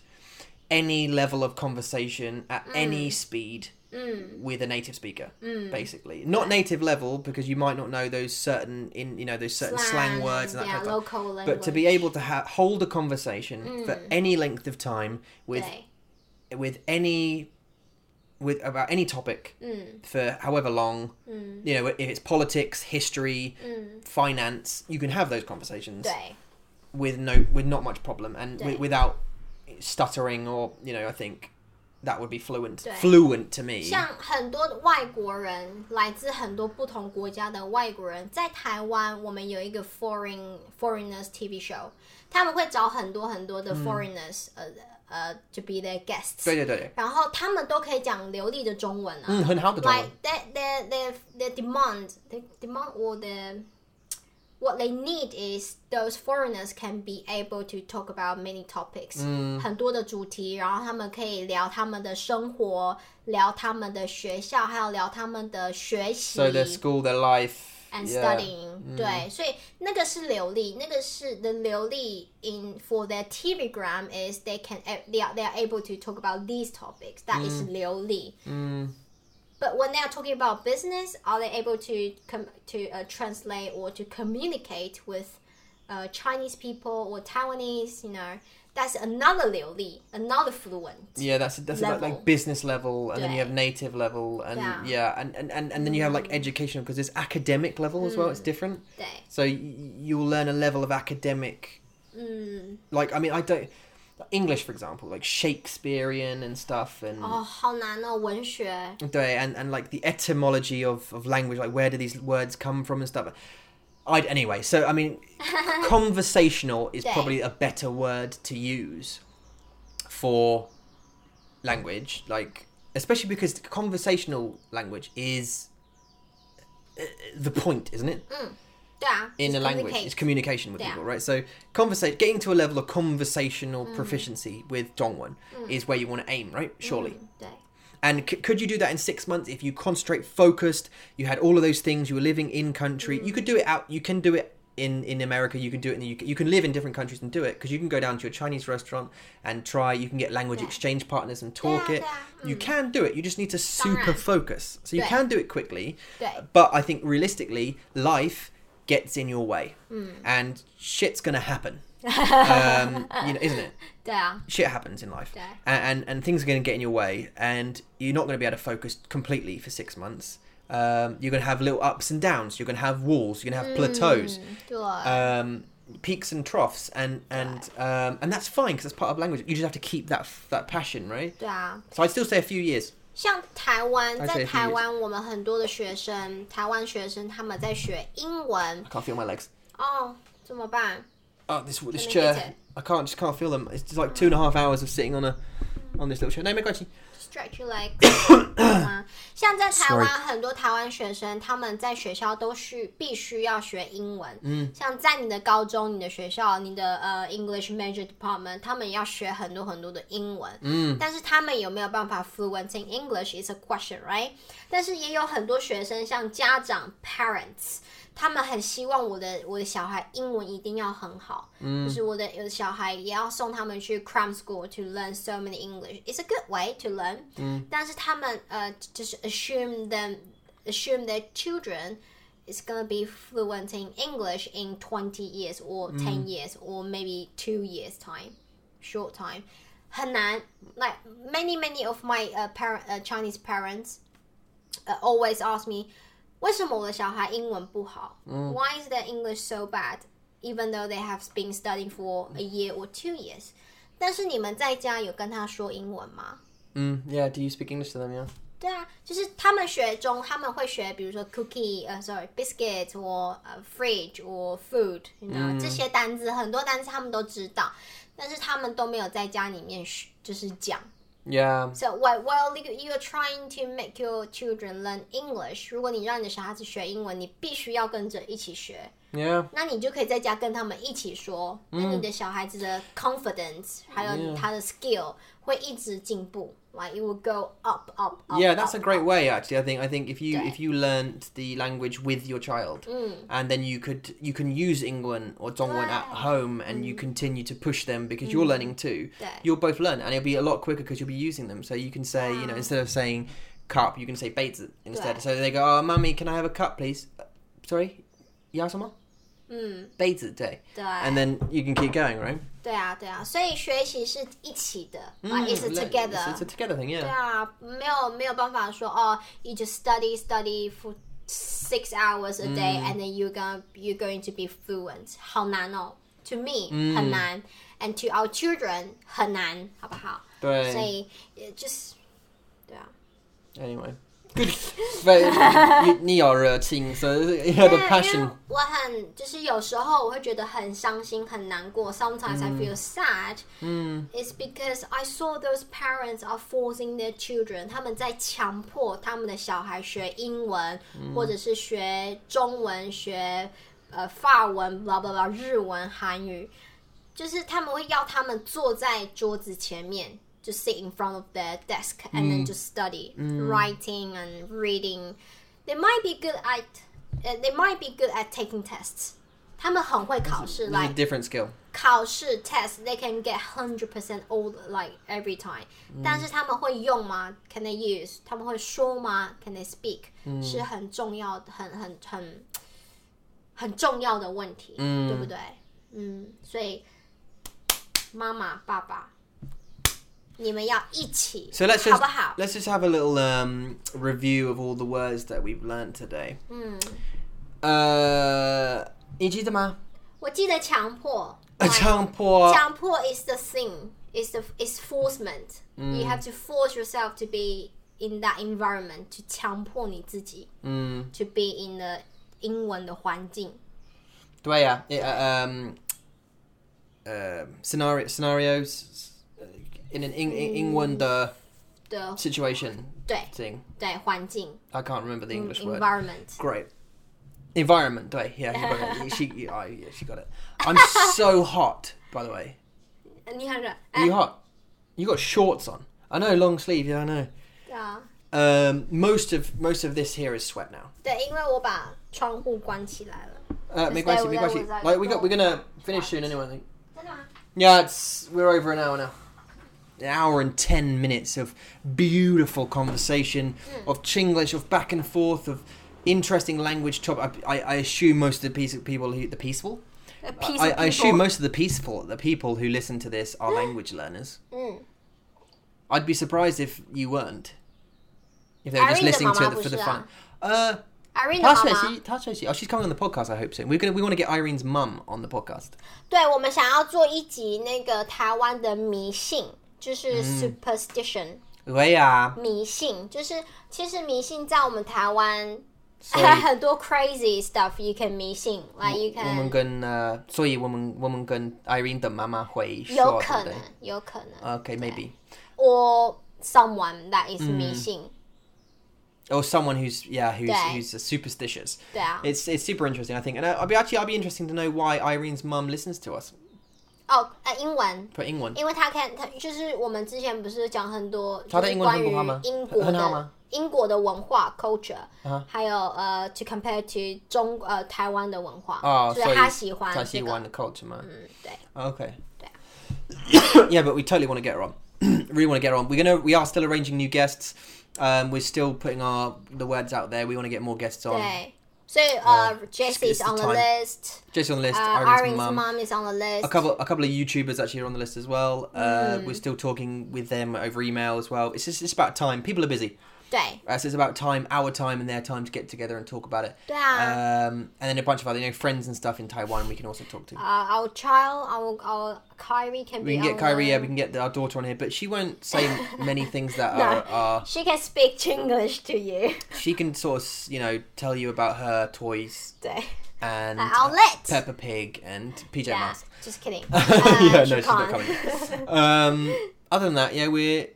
any level of conversation at mm. any speed mm. with a native speaker, mm. basically. Not yeah. native level, because you might not know those certain in you know those certain slang, slang words and that yeah, kind of local stuff. Language. But to be able to ha- hold a conversation mm. for any length of time with with any with about any topic mm. for however long. Mm. You know, if it's politics, history, mm. finance, you can have those conversations with no with not much problem and w- without stuttering or, you know, I think that would be fluent. Fluent to me. 像很多外国人，来自很多不同国家的外国人，在台湾我们有一个 foreign foreigners T V show， 他们会找很多很多的 foreigners、嗯 uh, 呃、uh, to be their guests 对对对然后他们都可以讲流利的中文啊嗯很好的中文 like they, they, they, they demand they demand or the what they need is those foreigners can be able to talk about many topics、嗯、很多的主题然后他们可以聊他们的生活聊他们的学校还有聊他们的学习 so their school their life and yeah. studying、mm. 对所以那个是流利那个是 the 流利 in for their telegram is they can they are, they are able to talk about these topics that、mm. is 流利、mm. but when they are talking about business are they able to com- to、uh, translate or to communicate with、uh, Chinese people or Taiwanese you know that's another 流利 another fluent yeah that's that's about like business level and 对. Then you have native level and yeah, yeah and, and, and, and then you have like educational because there's academic level as well it's different 对. So you will learn a level of academic 嗯. Like I mean I don't English for example like Shakespearean and stuff and oh 好难哦 文学 对, and, and like the etymology of, of language like where do these words come from and stuff I'd, anyway, so, I mean, conversational is probably a better word to use for language, like, especially because the conversational language is uh, the point, isn't it? Mm. Yeah. In it's a language, it's communication with yeah. people, right? So, conversa- getting to a level of conversational mm. proficiency with Dongwon mm. is where you want to aim, right? Surely. Mm. Yeah. And c- could you do that in six months if you concentrate focused, you had all of those things, you were living in country, mm. you could do it out, you can do it in, in America, you can do it in the U K, you can live in different countries and do it, because you can go down to a Chinese restaurant and try, you can get language yeah. exchange partners and talk yeah, it, yeah. you mm. can do it, you just need to super focus, so you yeah. can do it quickly, yeah. but I think realistically, life gets in your way, mm. and shit's gonna happen. um, you know, isn't it? Yeah. Shit happens in life, yeah. and, and and things are going to get in your way, and you're not going to be able to focus completely for six months. Um, you're going to have little ups and downs. You're going to have walls. You're going to have plateaus, mm, um, peaks and troughs, and and yeah. um, and that's fine because that's part of language. You just have to keep that that passion, right? Yeah. So I'd still say a few years. 像台湾，在台湾我们很多的学生，台湾学生他们在学英文。 I can't feel my legs. Oh, 怎么办？ Oh, this this chair. I can't just can't feel them. It's just like two and a half hours of sitting on a on this little chair. No, make it stretch your legs. 像在台湾很多台湾学生他们在学校都必须要学英文 mm. 像在你的高中你的学校你的 uh, English major department 他们要学很多很多的英文 mm. 但是他们有没有办法 fluent in English is a question right 但是也有很多学生像家长 parents 他们很希望我的 我的小孩英文一定要很好 mm. 就是我的小孩也要送他们去 cram school to learn so many English it's a good way to learn mm. 但是他们 uh, just assume them assume their children is gonna be fluent in English in twenty years or mm. ten years or maybe two years time short time 很难 like many many of my uh, parent, uh, Chinese parents uh, always ask me 为什么我的小孩英文不好 mm. why is their English so bad even though they have been studying for a year or two years 但是你们在家有跟他说英文吗 Mm, yeah, do you speak English to them, yeah? 对啊，就是他们学中，他们会学，比如说 cookie, uh, sorry, biscuit, or uh, fridge, or food, you know, mm. 这些单字，很多单字他们都知道，但是他们都没有在家里面就是讲。 Yeah. So while well, you're trying to make your children learn English, 如果你让你的小孩子学英文，你必须要跟着一起学。 Yeah. 那你就可以在家跟他们一起说， mm. 那你的小孩子的 confidence, 还有他的 skill 会一直进步。 Like it will go up, up, up. Yeah, that's up, a great up, way actually. I think I think if you if you learnt the language with your child, mm. and then you could you can use England or Dongwon at home, and mm. you continue to push them because mm. you're learning too. You'll both learn, and it'll be a lot quicker because you'll be using them. So you can say you know instead of saying cup, you can say 杯子 instead. So they go, oh, mummy, can I have a cup, please? Uh, sorry, 要什么?嗯，杯子对，对 ，and then you can keep going, right? 对啊，对啊，所以学习是一起的，啊 ，it's a together, it's a together thing, yeah. 对啊，没有没有办法说哦 ，you just study, study for six hours a day, and then you're gonna you're going to be fluent. 好难哦 ，to me 很难 ，and to our children 很难，好不好？对，所以 just 对啊 ，anyway.Good, but 你有热情 so you have a passion. 我很就是有时候我会觉得很伤心很难过 sometimes I feel sad. It's because I saw those parents are forcing their children. 他们在强迫他们的小孩学英文或者是学中文学呃法文 blah blah blah 日文韩语就是他们会要他们坐在桌子前面就 sit in front of their desk and then just study writing and reading. They might be good at uh, they might be good at taking tests. 他们很会考试 like different skill. 考试 test they can get one hundred percent all like every time. 但是他们会用吗 ？Can they use? 他们会说吗 ？Can they speak? 是很重要很很很很重要的问题，对不对？嗯，所以妈妈爸爸。你们要一起 so let's just, 好不好 let's just have a little um, review of all the words that we've learned today. 嗯，呃，你记得吗？我记得强迫。强迫。强迫 is the thing, is the is forcement. You have to force yourself to be in that environment. 去强迫你自己。嗯。To be in the 英文的环境。对呀，呃，呃 ，scenario scenarios.In an in, in, England uh, the situation 对 thing. 对环境 I can't remember the English word. Environment. Great. Environment, 对 yeah, you got it. she, you, oh, yeah, she got it. I'm so hot, by the way. 你很热 Are you hot? You got shorts on. I know, long sleeve, yeah, I know. Yeah. Um, most of most of this here is sweat now. 对因为我把窗户关起来了 uh, 没关系没关系 like, we got, We're going to finish soon anyway, I think. 真的吗 Yeah, it's, we're over an hour now.An hour and ten minutes of beautiful conversation, mm. of Chinglish, of back and forth, of interesting language topic. I, I, I assume most of the peaceful people who... The peaceful? A piece I, of people. I assume most of the peaceful, the people who listen to this are language learners. Mm. I'd be surprised if you weren't. If they were just listening to it for the fun. Uh, Irene 她学习，她学习。Oh, she's coming on the podcast. I hope so. We're gonna, we want to get Irene's mum on the podcast. 对，我们想要做一集那个台湾的迷信。就是 superstition，、嗯、对呀、啊，迷信就是其实迷信在我们台湾，很多 crazy stuff you can 迷信 ，like you can。我们跟呃，所以我们我们跟 Irene 的妈妈会说，有可能，有可能。Okay, maybe. Or someone that is 迷信。嗯Or someone who's yeah who's who's superstitious. 对啊 it's it's super interesting, I think, and I'll be actually I'll be interesting to know why Irene's mum listens to us.哦，呃，英文。对英文。因为他看他就是我们之前不是讲很多，就是关于英国的英国的文化 culture，、uh-huh. 还有呃、uh, to compare to 中呃台湾的文化， oh, 所以他喜欢、这个、他喜欢的 culture 嘛。嗯，对。Okay. 对啊。Yeah, but we totally want to get her on. Really want to get her on. We're gonna we are still arranging new guests. Um, we're still putting our the words out there. We want to get more guests on. 对。So, uh, uh, Jesse's on the list. Jesse's on the list. Uh, Irene's mum is on the list. A couple, a couple of YouTubers actually are on the list as well. Uh, mm. We're still talking with them over email as well. It's just it's about time. People are busy. 对。Uh, so it's about time, our time and their time to get together and talk about it. 对啊。Um, and then a bunch of other you know, friends and stuff in Taiwan we can also talk to. Uh, our child, our, our Kyrie can we be on. We can get Kyrie, yeah, we can get our daughter on here, but she won't say many things that no, are, are... She can speak Chinglish to you. She can sort of, you know, tell you about her toys. 对。And Peppa Pig and P J yeah, Masks. Just kidding. Uh, yeah, she no, can't. She's not coming. um, other than that, yeah, we're...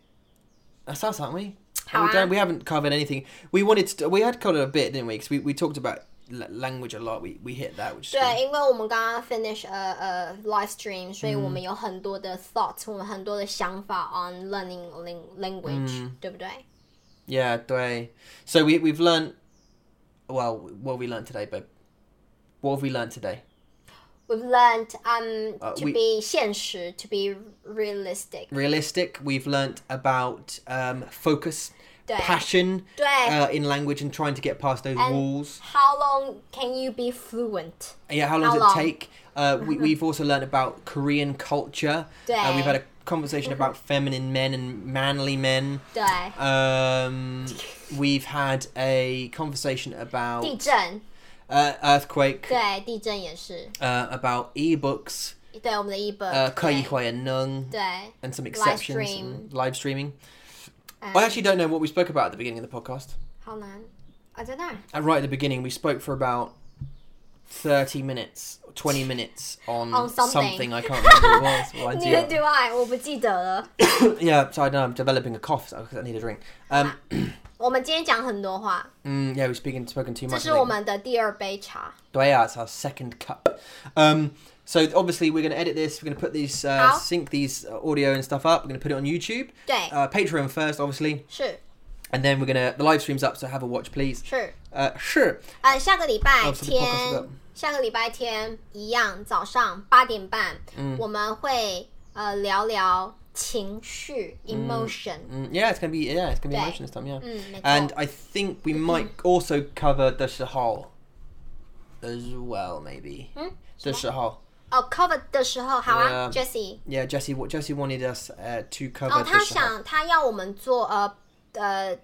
That's us, aren't we?We, don't, we haven't covered anything. We wanted to, we had covered a bit, didn't we? Because we, we talked about l- language a lot. We we hit that. Which 对， is 因为我们刚刚 finish a, a live stream， 所以我们有很多的 thoughts，、mm. 我们很多的想法 on learning language，、mm. 对不对 ？Yeah， 对。So we we've learned well what we learned today, babe. What have we learned today? We've learned um to uh, we, be 现实 to be realistic. Realistic. We've learned about um focus. passion uh, in language and trying to get past those and walls. How long can you be fluent? Yeah, how long how does long? it take? Uh, we, we've also learned about Korean culture. Uh, we've had a conversation about feminine men and manly men. Um, we've had a conversation about... Uh, earthquake. Uh, about e-books. Uh, and some exceptions. Live, stream. and live streaming. Um, I actually don't know what we spoke about at the beginning of the podcast. How long? I don't know. And right at the beginning, we spoke for about thirty minutes, twenty minutes on, on something. something. I can't remember what it was. Neither do I. 我不记得了. Yeah, so I know I'm developing a cough, so I need a drink. Um, 我们今天讲很多话. Mm, yeah, we've spoken, spoken too much. 这是我们的第二杯茶. 对啊, it's our second cup. Um, so obviously we're going to edit this. We're going to put these, uh, sync these audio and stuff up. We're going to put it on YouTube. Uh, Patreon first, obviously. 是. And then we're going to... The live stream's up, so have a watch, please. 是. Uh, 是. Uh, 下个礼拜天, 下个礼拜天一样早上八点半, 嗯, 我们会, uh, 聊聊 情绪, emotion. Mm, mm, yeah, it's gonna be yeah, it's gonna be emotion this time, yeah. 嗯, and I think we might also cover the Shihao as well, maybe. 嗯, the Shihao. Oh, cover the Shihao. 好啊, yeah. Jessie. Yeah, Jessie. What Jessie wanted us uh, to cover. Oh, 他想, 他要我们做, uh, uh,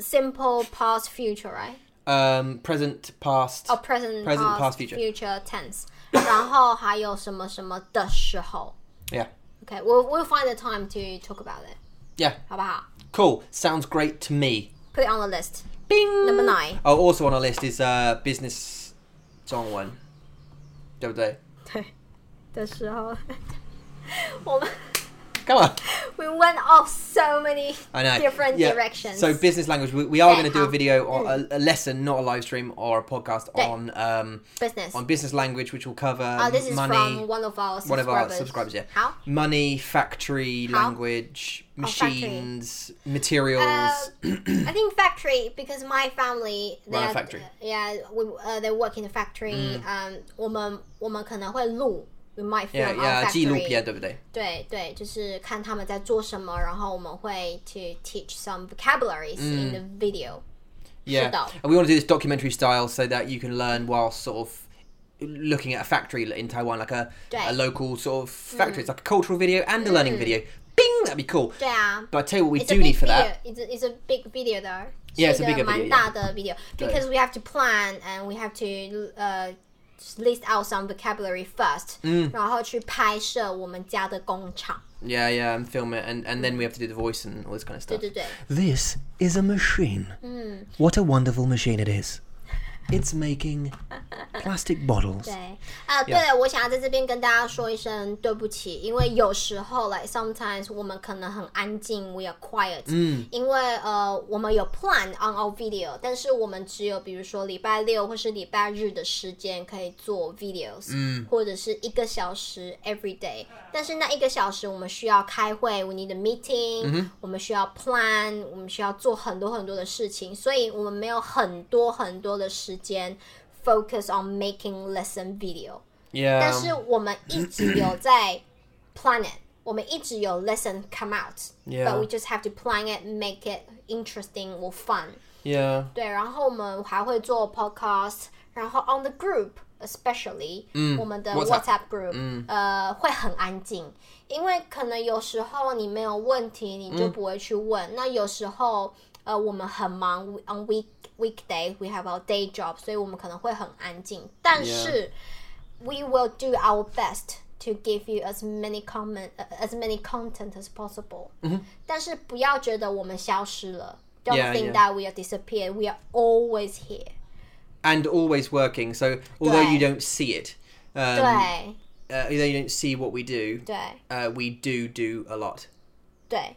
simple past future, right? Um, present past. Oh, present, present past, past future. Future tense. 然后还有什么什么的时候. Yeah. Okay, we'll, we'll find the time to talk about it. Yeah. 好不好? Cool. Sounds great to me. Put it on the list. Bing! Number nine. Oh, also on our list is uh, business song one. 对不对? 对。的时候。 我们 Come on. We went off so many different yeah. directions. So business language, we, we are going to do a video, or a, a lesson, not a live stream or a podcast on um, business on business language, which will cover uh, this is money. From one of our subscribers. One of our subscribers, yeah. How? Money, factory, How? language, machines, oh, factory. materials. Uh, I think factory because my family they run a factory. Are, yeah, we, uh, they work in a factory. Mm. Um, 我们, 我们可能会录 We might film yeah, yeah, 纪录片, 对不对? 对对, 就是看他们在做什么, 然后我们会 to teach some vocabularies mm. in the video. Yeah, 是的. And we want to do this documentary style so that you can learn while sort of looking at a factory in Taiwan, like a, a local sort of factory. Mm. It's like a cultural video and a learning mm. video. Bing! That'd be cool. 对啊. But I tell you what we it's do need for video. that. It's a, it's a big video though. Yeah, it's, it's a bigger video. Yeah. video because we have to plan and we have to... Uh, Just list out some vocabulary first, mm. 然后去拍摄我们家的工厂. Yeah, yeah, and film it, and, and then we have to do the voice and all this kind of stuff. 对对对. This is a machine. Mm. What a wonderful machine it is. It's making plastic bottles. 对, uh, yeah. 对了,我想要在这边跟大家说一声对不起,因为有时候 like sometimes 我们可能很安静, we are quiet. Mm. 因为, uh, 我们有 plan on our video, 但是我们只有比如说礼拜六或是礼拜日的时间可以做 videos, mm. 或者是一个小时 every day. 但是那一个小时我们需要开会, we need a meeting, mm-hmm. 我们需要 plan, 我们需要做很多很多的事情, 所以我们没有很多很多的时间 focus on making lesson video. Yeah. 但是我们一直有在 plan it. 我们一直有 lesson come out. Yeah. But we just have to plan it, make it interesting or fun. Yeah. 对,然后我们还会做 podcast, 然后 on the group especially, mm, 我们的 WhatsApp group, mm. 呃, 会很安静, 因为可能有时候你没有问题, 你就不会去问, 那有时候 呃, 我们很忙, on week weekday we have our day job, 所以我们可能会很安静, 但是 yeah. we will do our best to give you as many comment uh, as many content as possible. Mm-hmm. 但是不要觉得我们消失了, don't yeah, think yeah. that we are disappeared. We are always here and always working. So although 对. you don't see it, um, uh, although you don't see what we do, uh, we do do a lot. 对.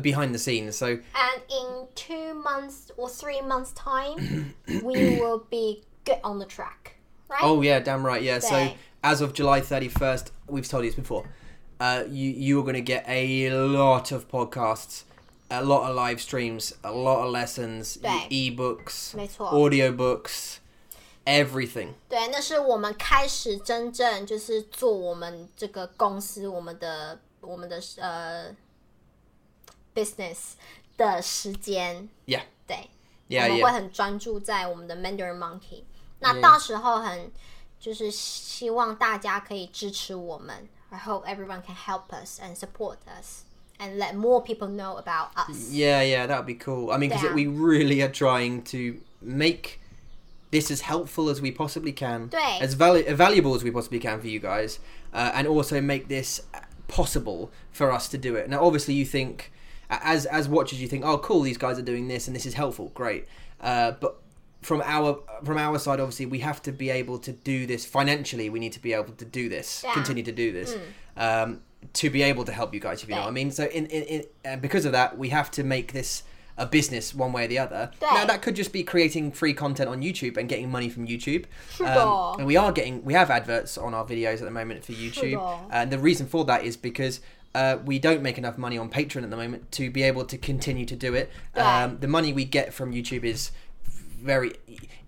Behind the scenes, so... And in two months or three months' time, we will be good on the track, right? Oh, yeah, damn right, yeah. 对. So, as of July thirty-first, we've told you this before, uh, you, you are going to get a lot of podcasts, a lot of live streams, a lot of lessons, e-books, audiobooks, everything. 对,那是我们开始真正就是做我们这个公司,我们的... 我们的, 呃, business 的时间 yeah. 对 yeah, 我们会很专注在我们的 Mandarin Monkey、yeah. 那到时候很就是希望大家可以支持我们 I hope everyone can help us and support us and let more people know about us yeah yeah that would be cool I mean because we really are trying to make this as helpful as we possibly can 对 as valu- valuable as we possibly can for you guys、uh, and also make this possible for us to do it now obviously you think as as watchers you think oh cool these guys are doing this and this is helpful great、uh, but from our from our side obviously we have to be able to do this financially we need to be able to do this、yeah. continue to do this、mm. um to be able to help you guys if you、对. Know what I mean so in, in, in、uh, because of that we have to make this a business one way or the other、对. Now that could just be creating free content on YouTube and getting money from YouTube、um, and we are getting we have adverts on our videos at the moment for YouTube、and the reason for that is because Uh, we don't make enough money on Patreon at the moment to be able to continue to do it. Um, the money we get from YouTube is very...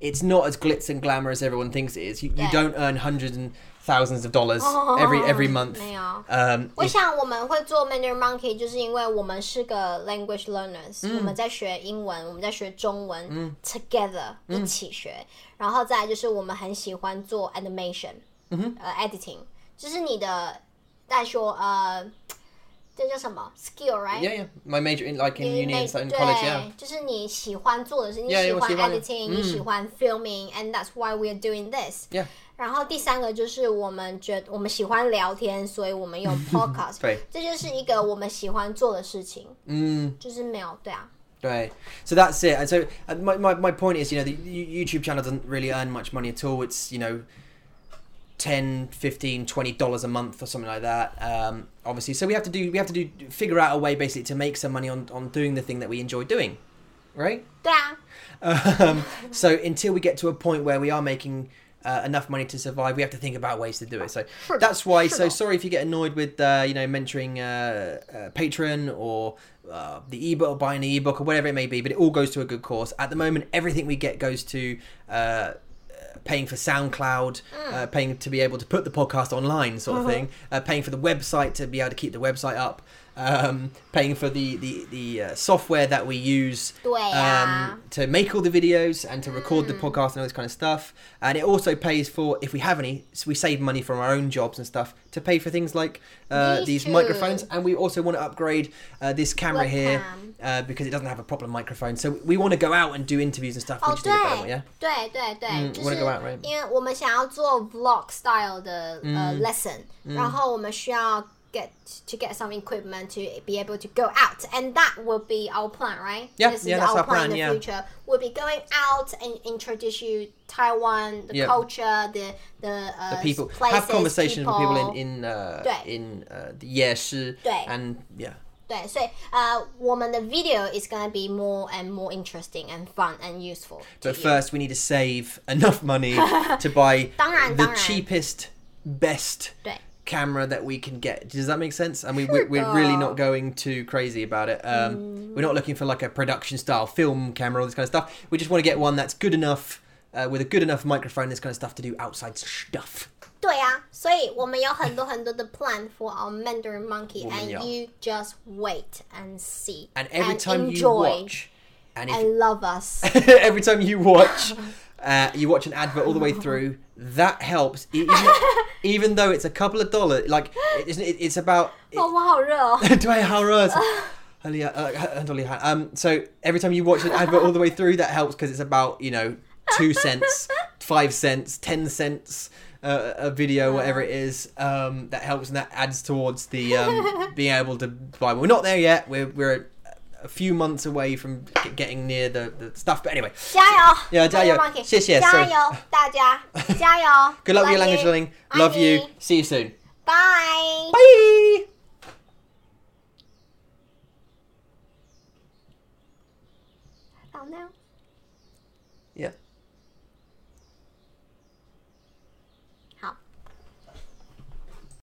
It's not as glitz and glamour as everyone thinks it is. You, you don't earn hundreds and thousands of dollars every, every month. 没有。Um, 我想我们会做 Mandarin Monkey 就是因为我们是个 language learners. 我们在学英文，我们在学中文 together 一起学。然后再来就是我们很喜欢做 animation, editing. 就是你的在说呃这叫什么 skill right yeah yeah my major in like in uni and in college yeah 就是你喜欢做的是你喜欢 editing 你喜欢 filming and that's why we're doing this yeah 然后第三个就是我们觉得我们喜欢聊天所以我们用 podcast 对这就是一个我们喜欢做的事情嗯就是没有对啊对 so that's it and so my my my point is you know the YouTube channel doesn't really earn much money at all it's you know ten, fifteen, twenty dollars a month or something like that um obviously so we have to do we have to do figure out a way basically to make some money on on doing the thing that we enjoy doing right yeah um so until we get to a point where we are making uh, enough money to survive we have to think about ways to do it so that's why so sorry if you get annoyed with uh you know mentoring uh, uh Patreon or uh the ebook or buying an ebook or whatever it may be but it all goes to a good cause at the moment everything we get goes to uh paying for SoundCloud, mm. uh, paying to be able to put the podcast online sort of thing, uh, paying for the website to be able to keep the website up, um, paying for the, the, the uh, software that we use um, to make all the videos and to record mm. the podcast and all this kind of stuff. And it also pays for, if we have any, so we save money from our own jobs and stuff to pay for things like uh, these too. Microphones. And we also want to upgrade uh, this camera Webcam. Here uh, because it doesn't have a proper microphone. So we want to go out and do interviews and stuff. Oh, 对, one, yeah? 对, 对, 对, 嗯, 就是因为我们想要做 vlog style 的、uh, lesson、嗯、然后我们需要 get to get some equipment to be able to go out and that will be our plan right yeah, this yeah, is our, our plan, plan in the yeah. future we'll be going out and introduce you Taiwan the yeah. culture the the, uh, the people places, have conversations people. With people in in uh, in uh, the 夜市 and yeah 对所以呃我们的 video is going to be more and more interesting and fun and useful to But you. First we need to save enough money to buy 当然, the 当然. Cheapest best 对 camera that we can get. Does that make sense? And we, we, we're really not going too crazy about it. Um, mm. We're not looking for like a production style film camera, all this kind of stuff. We just want to get one that's good enough uh, with a good enough microphone, this kind of stuff to do outside stuff.对啊，所以我们有很多很多的 plan for our Mandarin Monkey, and you just wait and see, and every and time enjoy, you watch, and, if, and love us. Every time you watch, uh, you watch an advert all the way through. That helps, even, even though it's a couple of dollars. Like it's, it's about. It, 哦，我好热哦。对，好热。Um, so every time you watch an advert all the way through, that helps because it's about you know two cents, five cents, ten cents.Uh, a video, whatever it is, um, that helps and that adds towards the um, being able to buy. We're not there yet. We're we're a, a few months away from g- getting near the, the stuff. But anyway, 加油 yeah, 加油 谢谢加油大家加油 Good luck with your language learning. Love you. See you soon. Bye. Bye. Oh no. Yeah.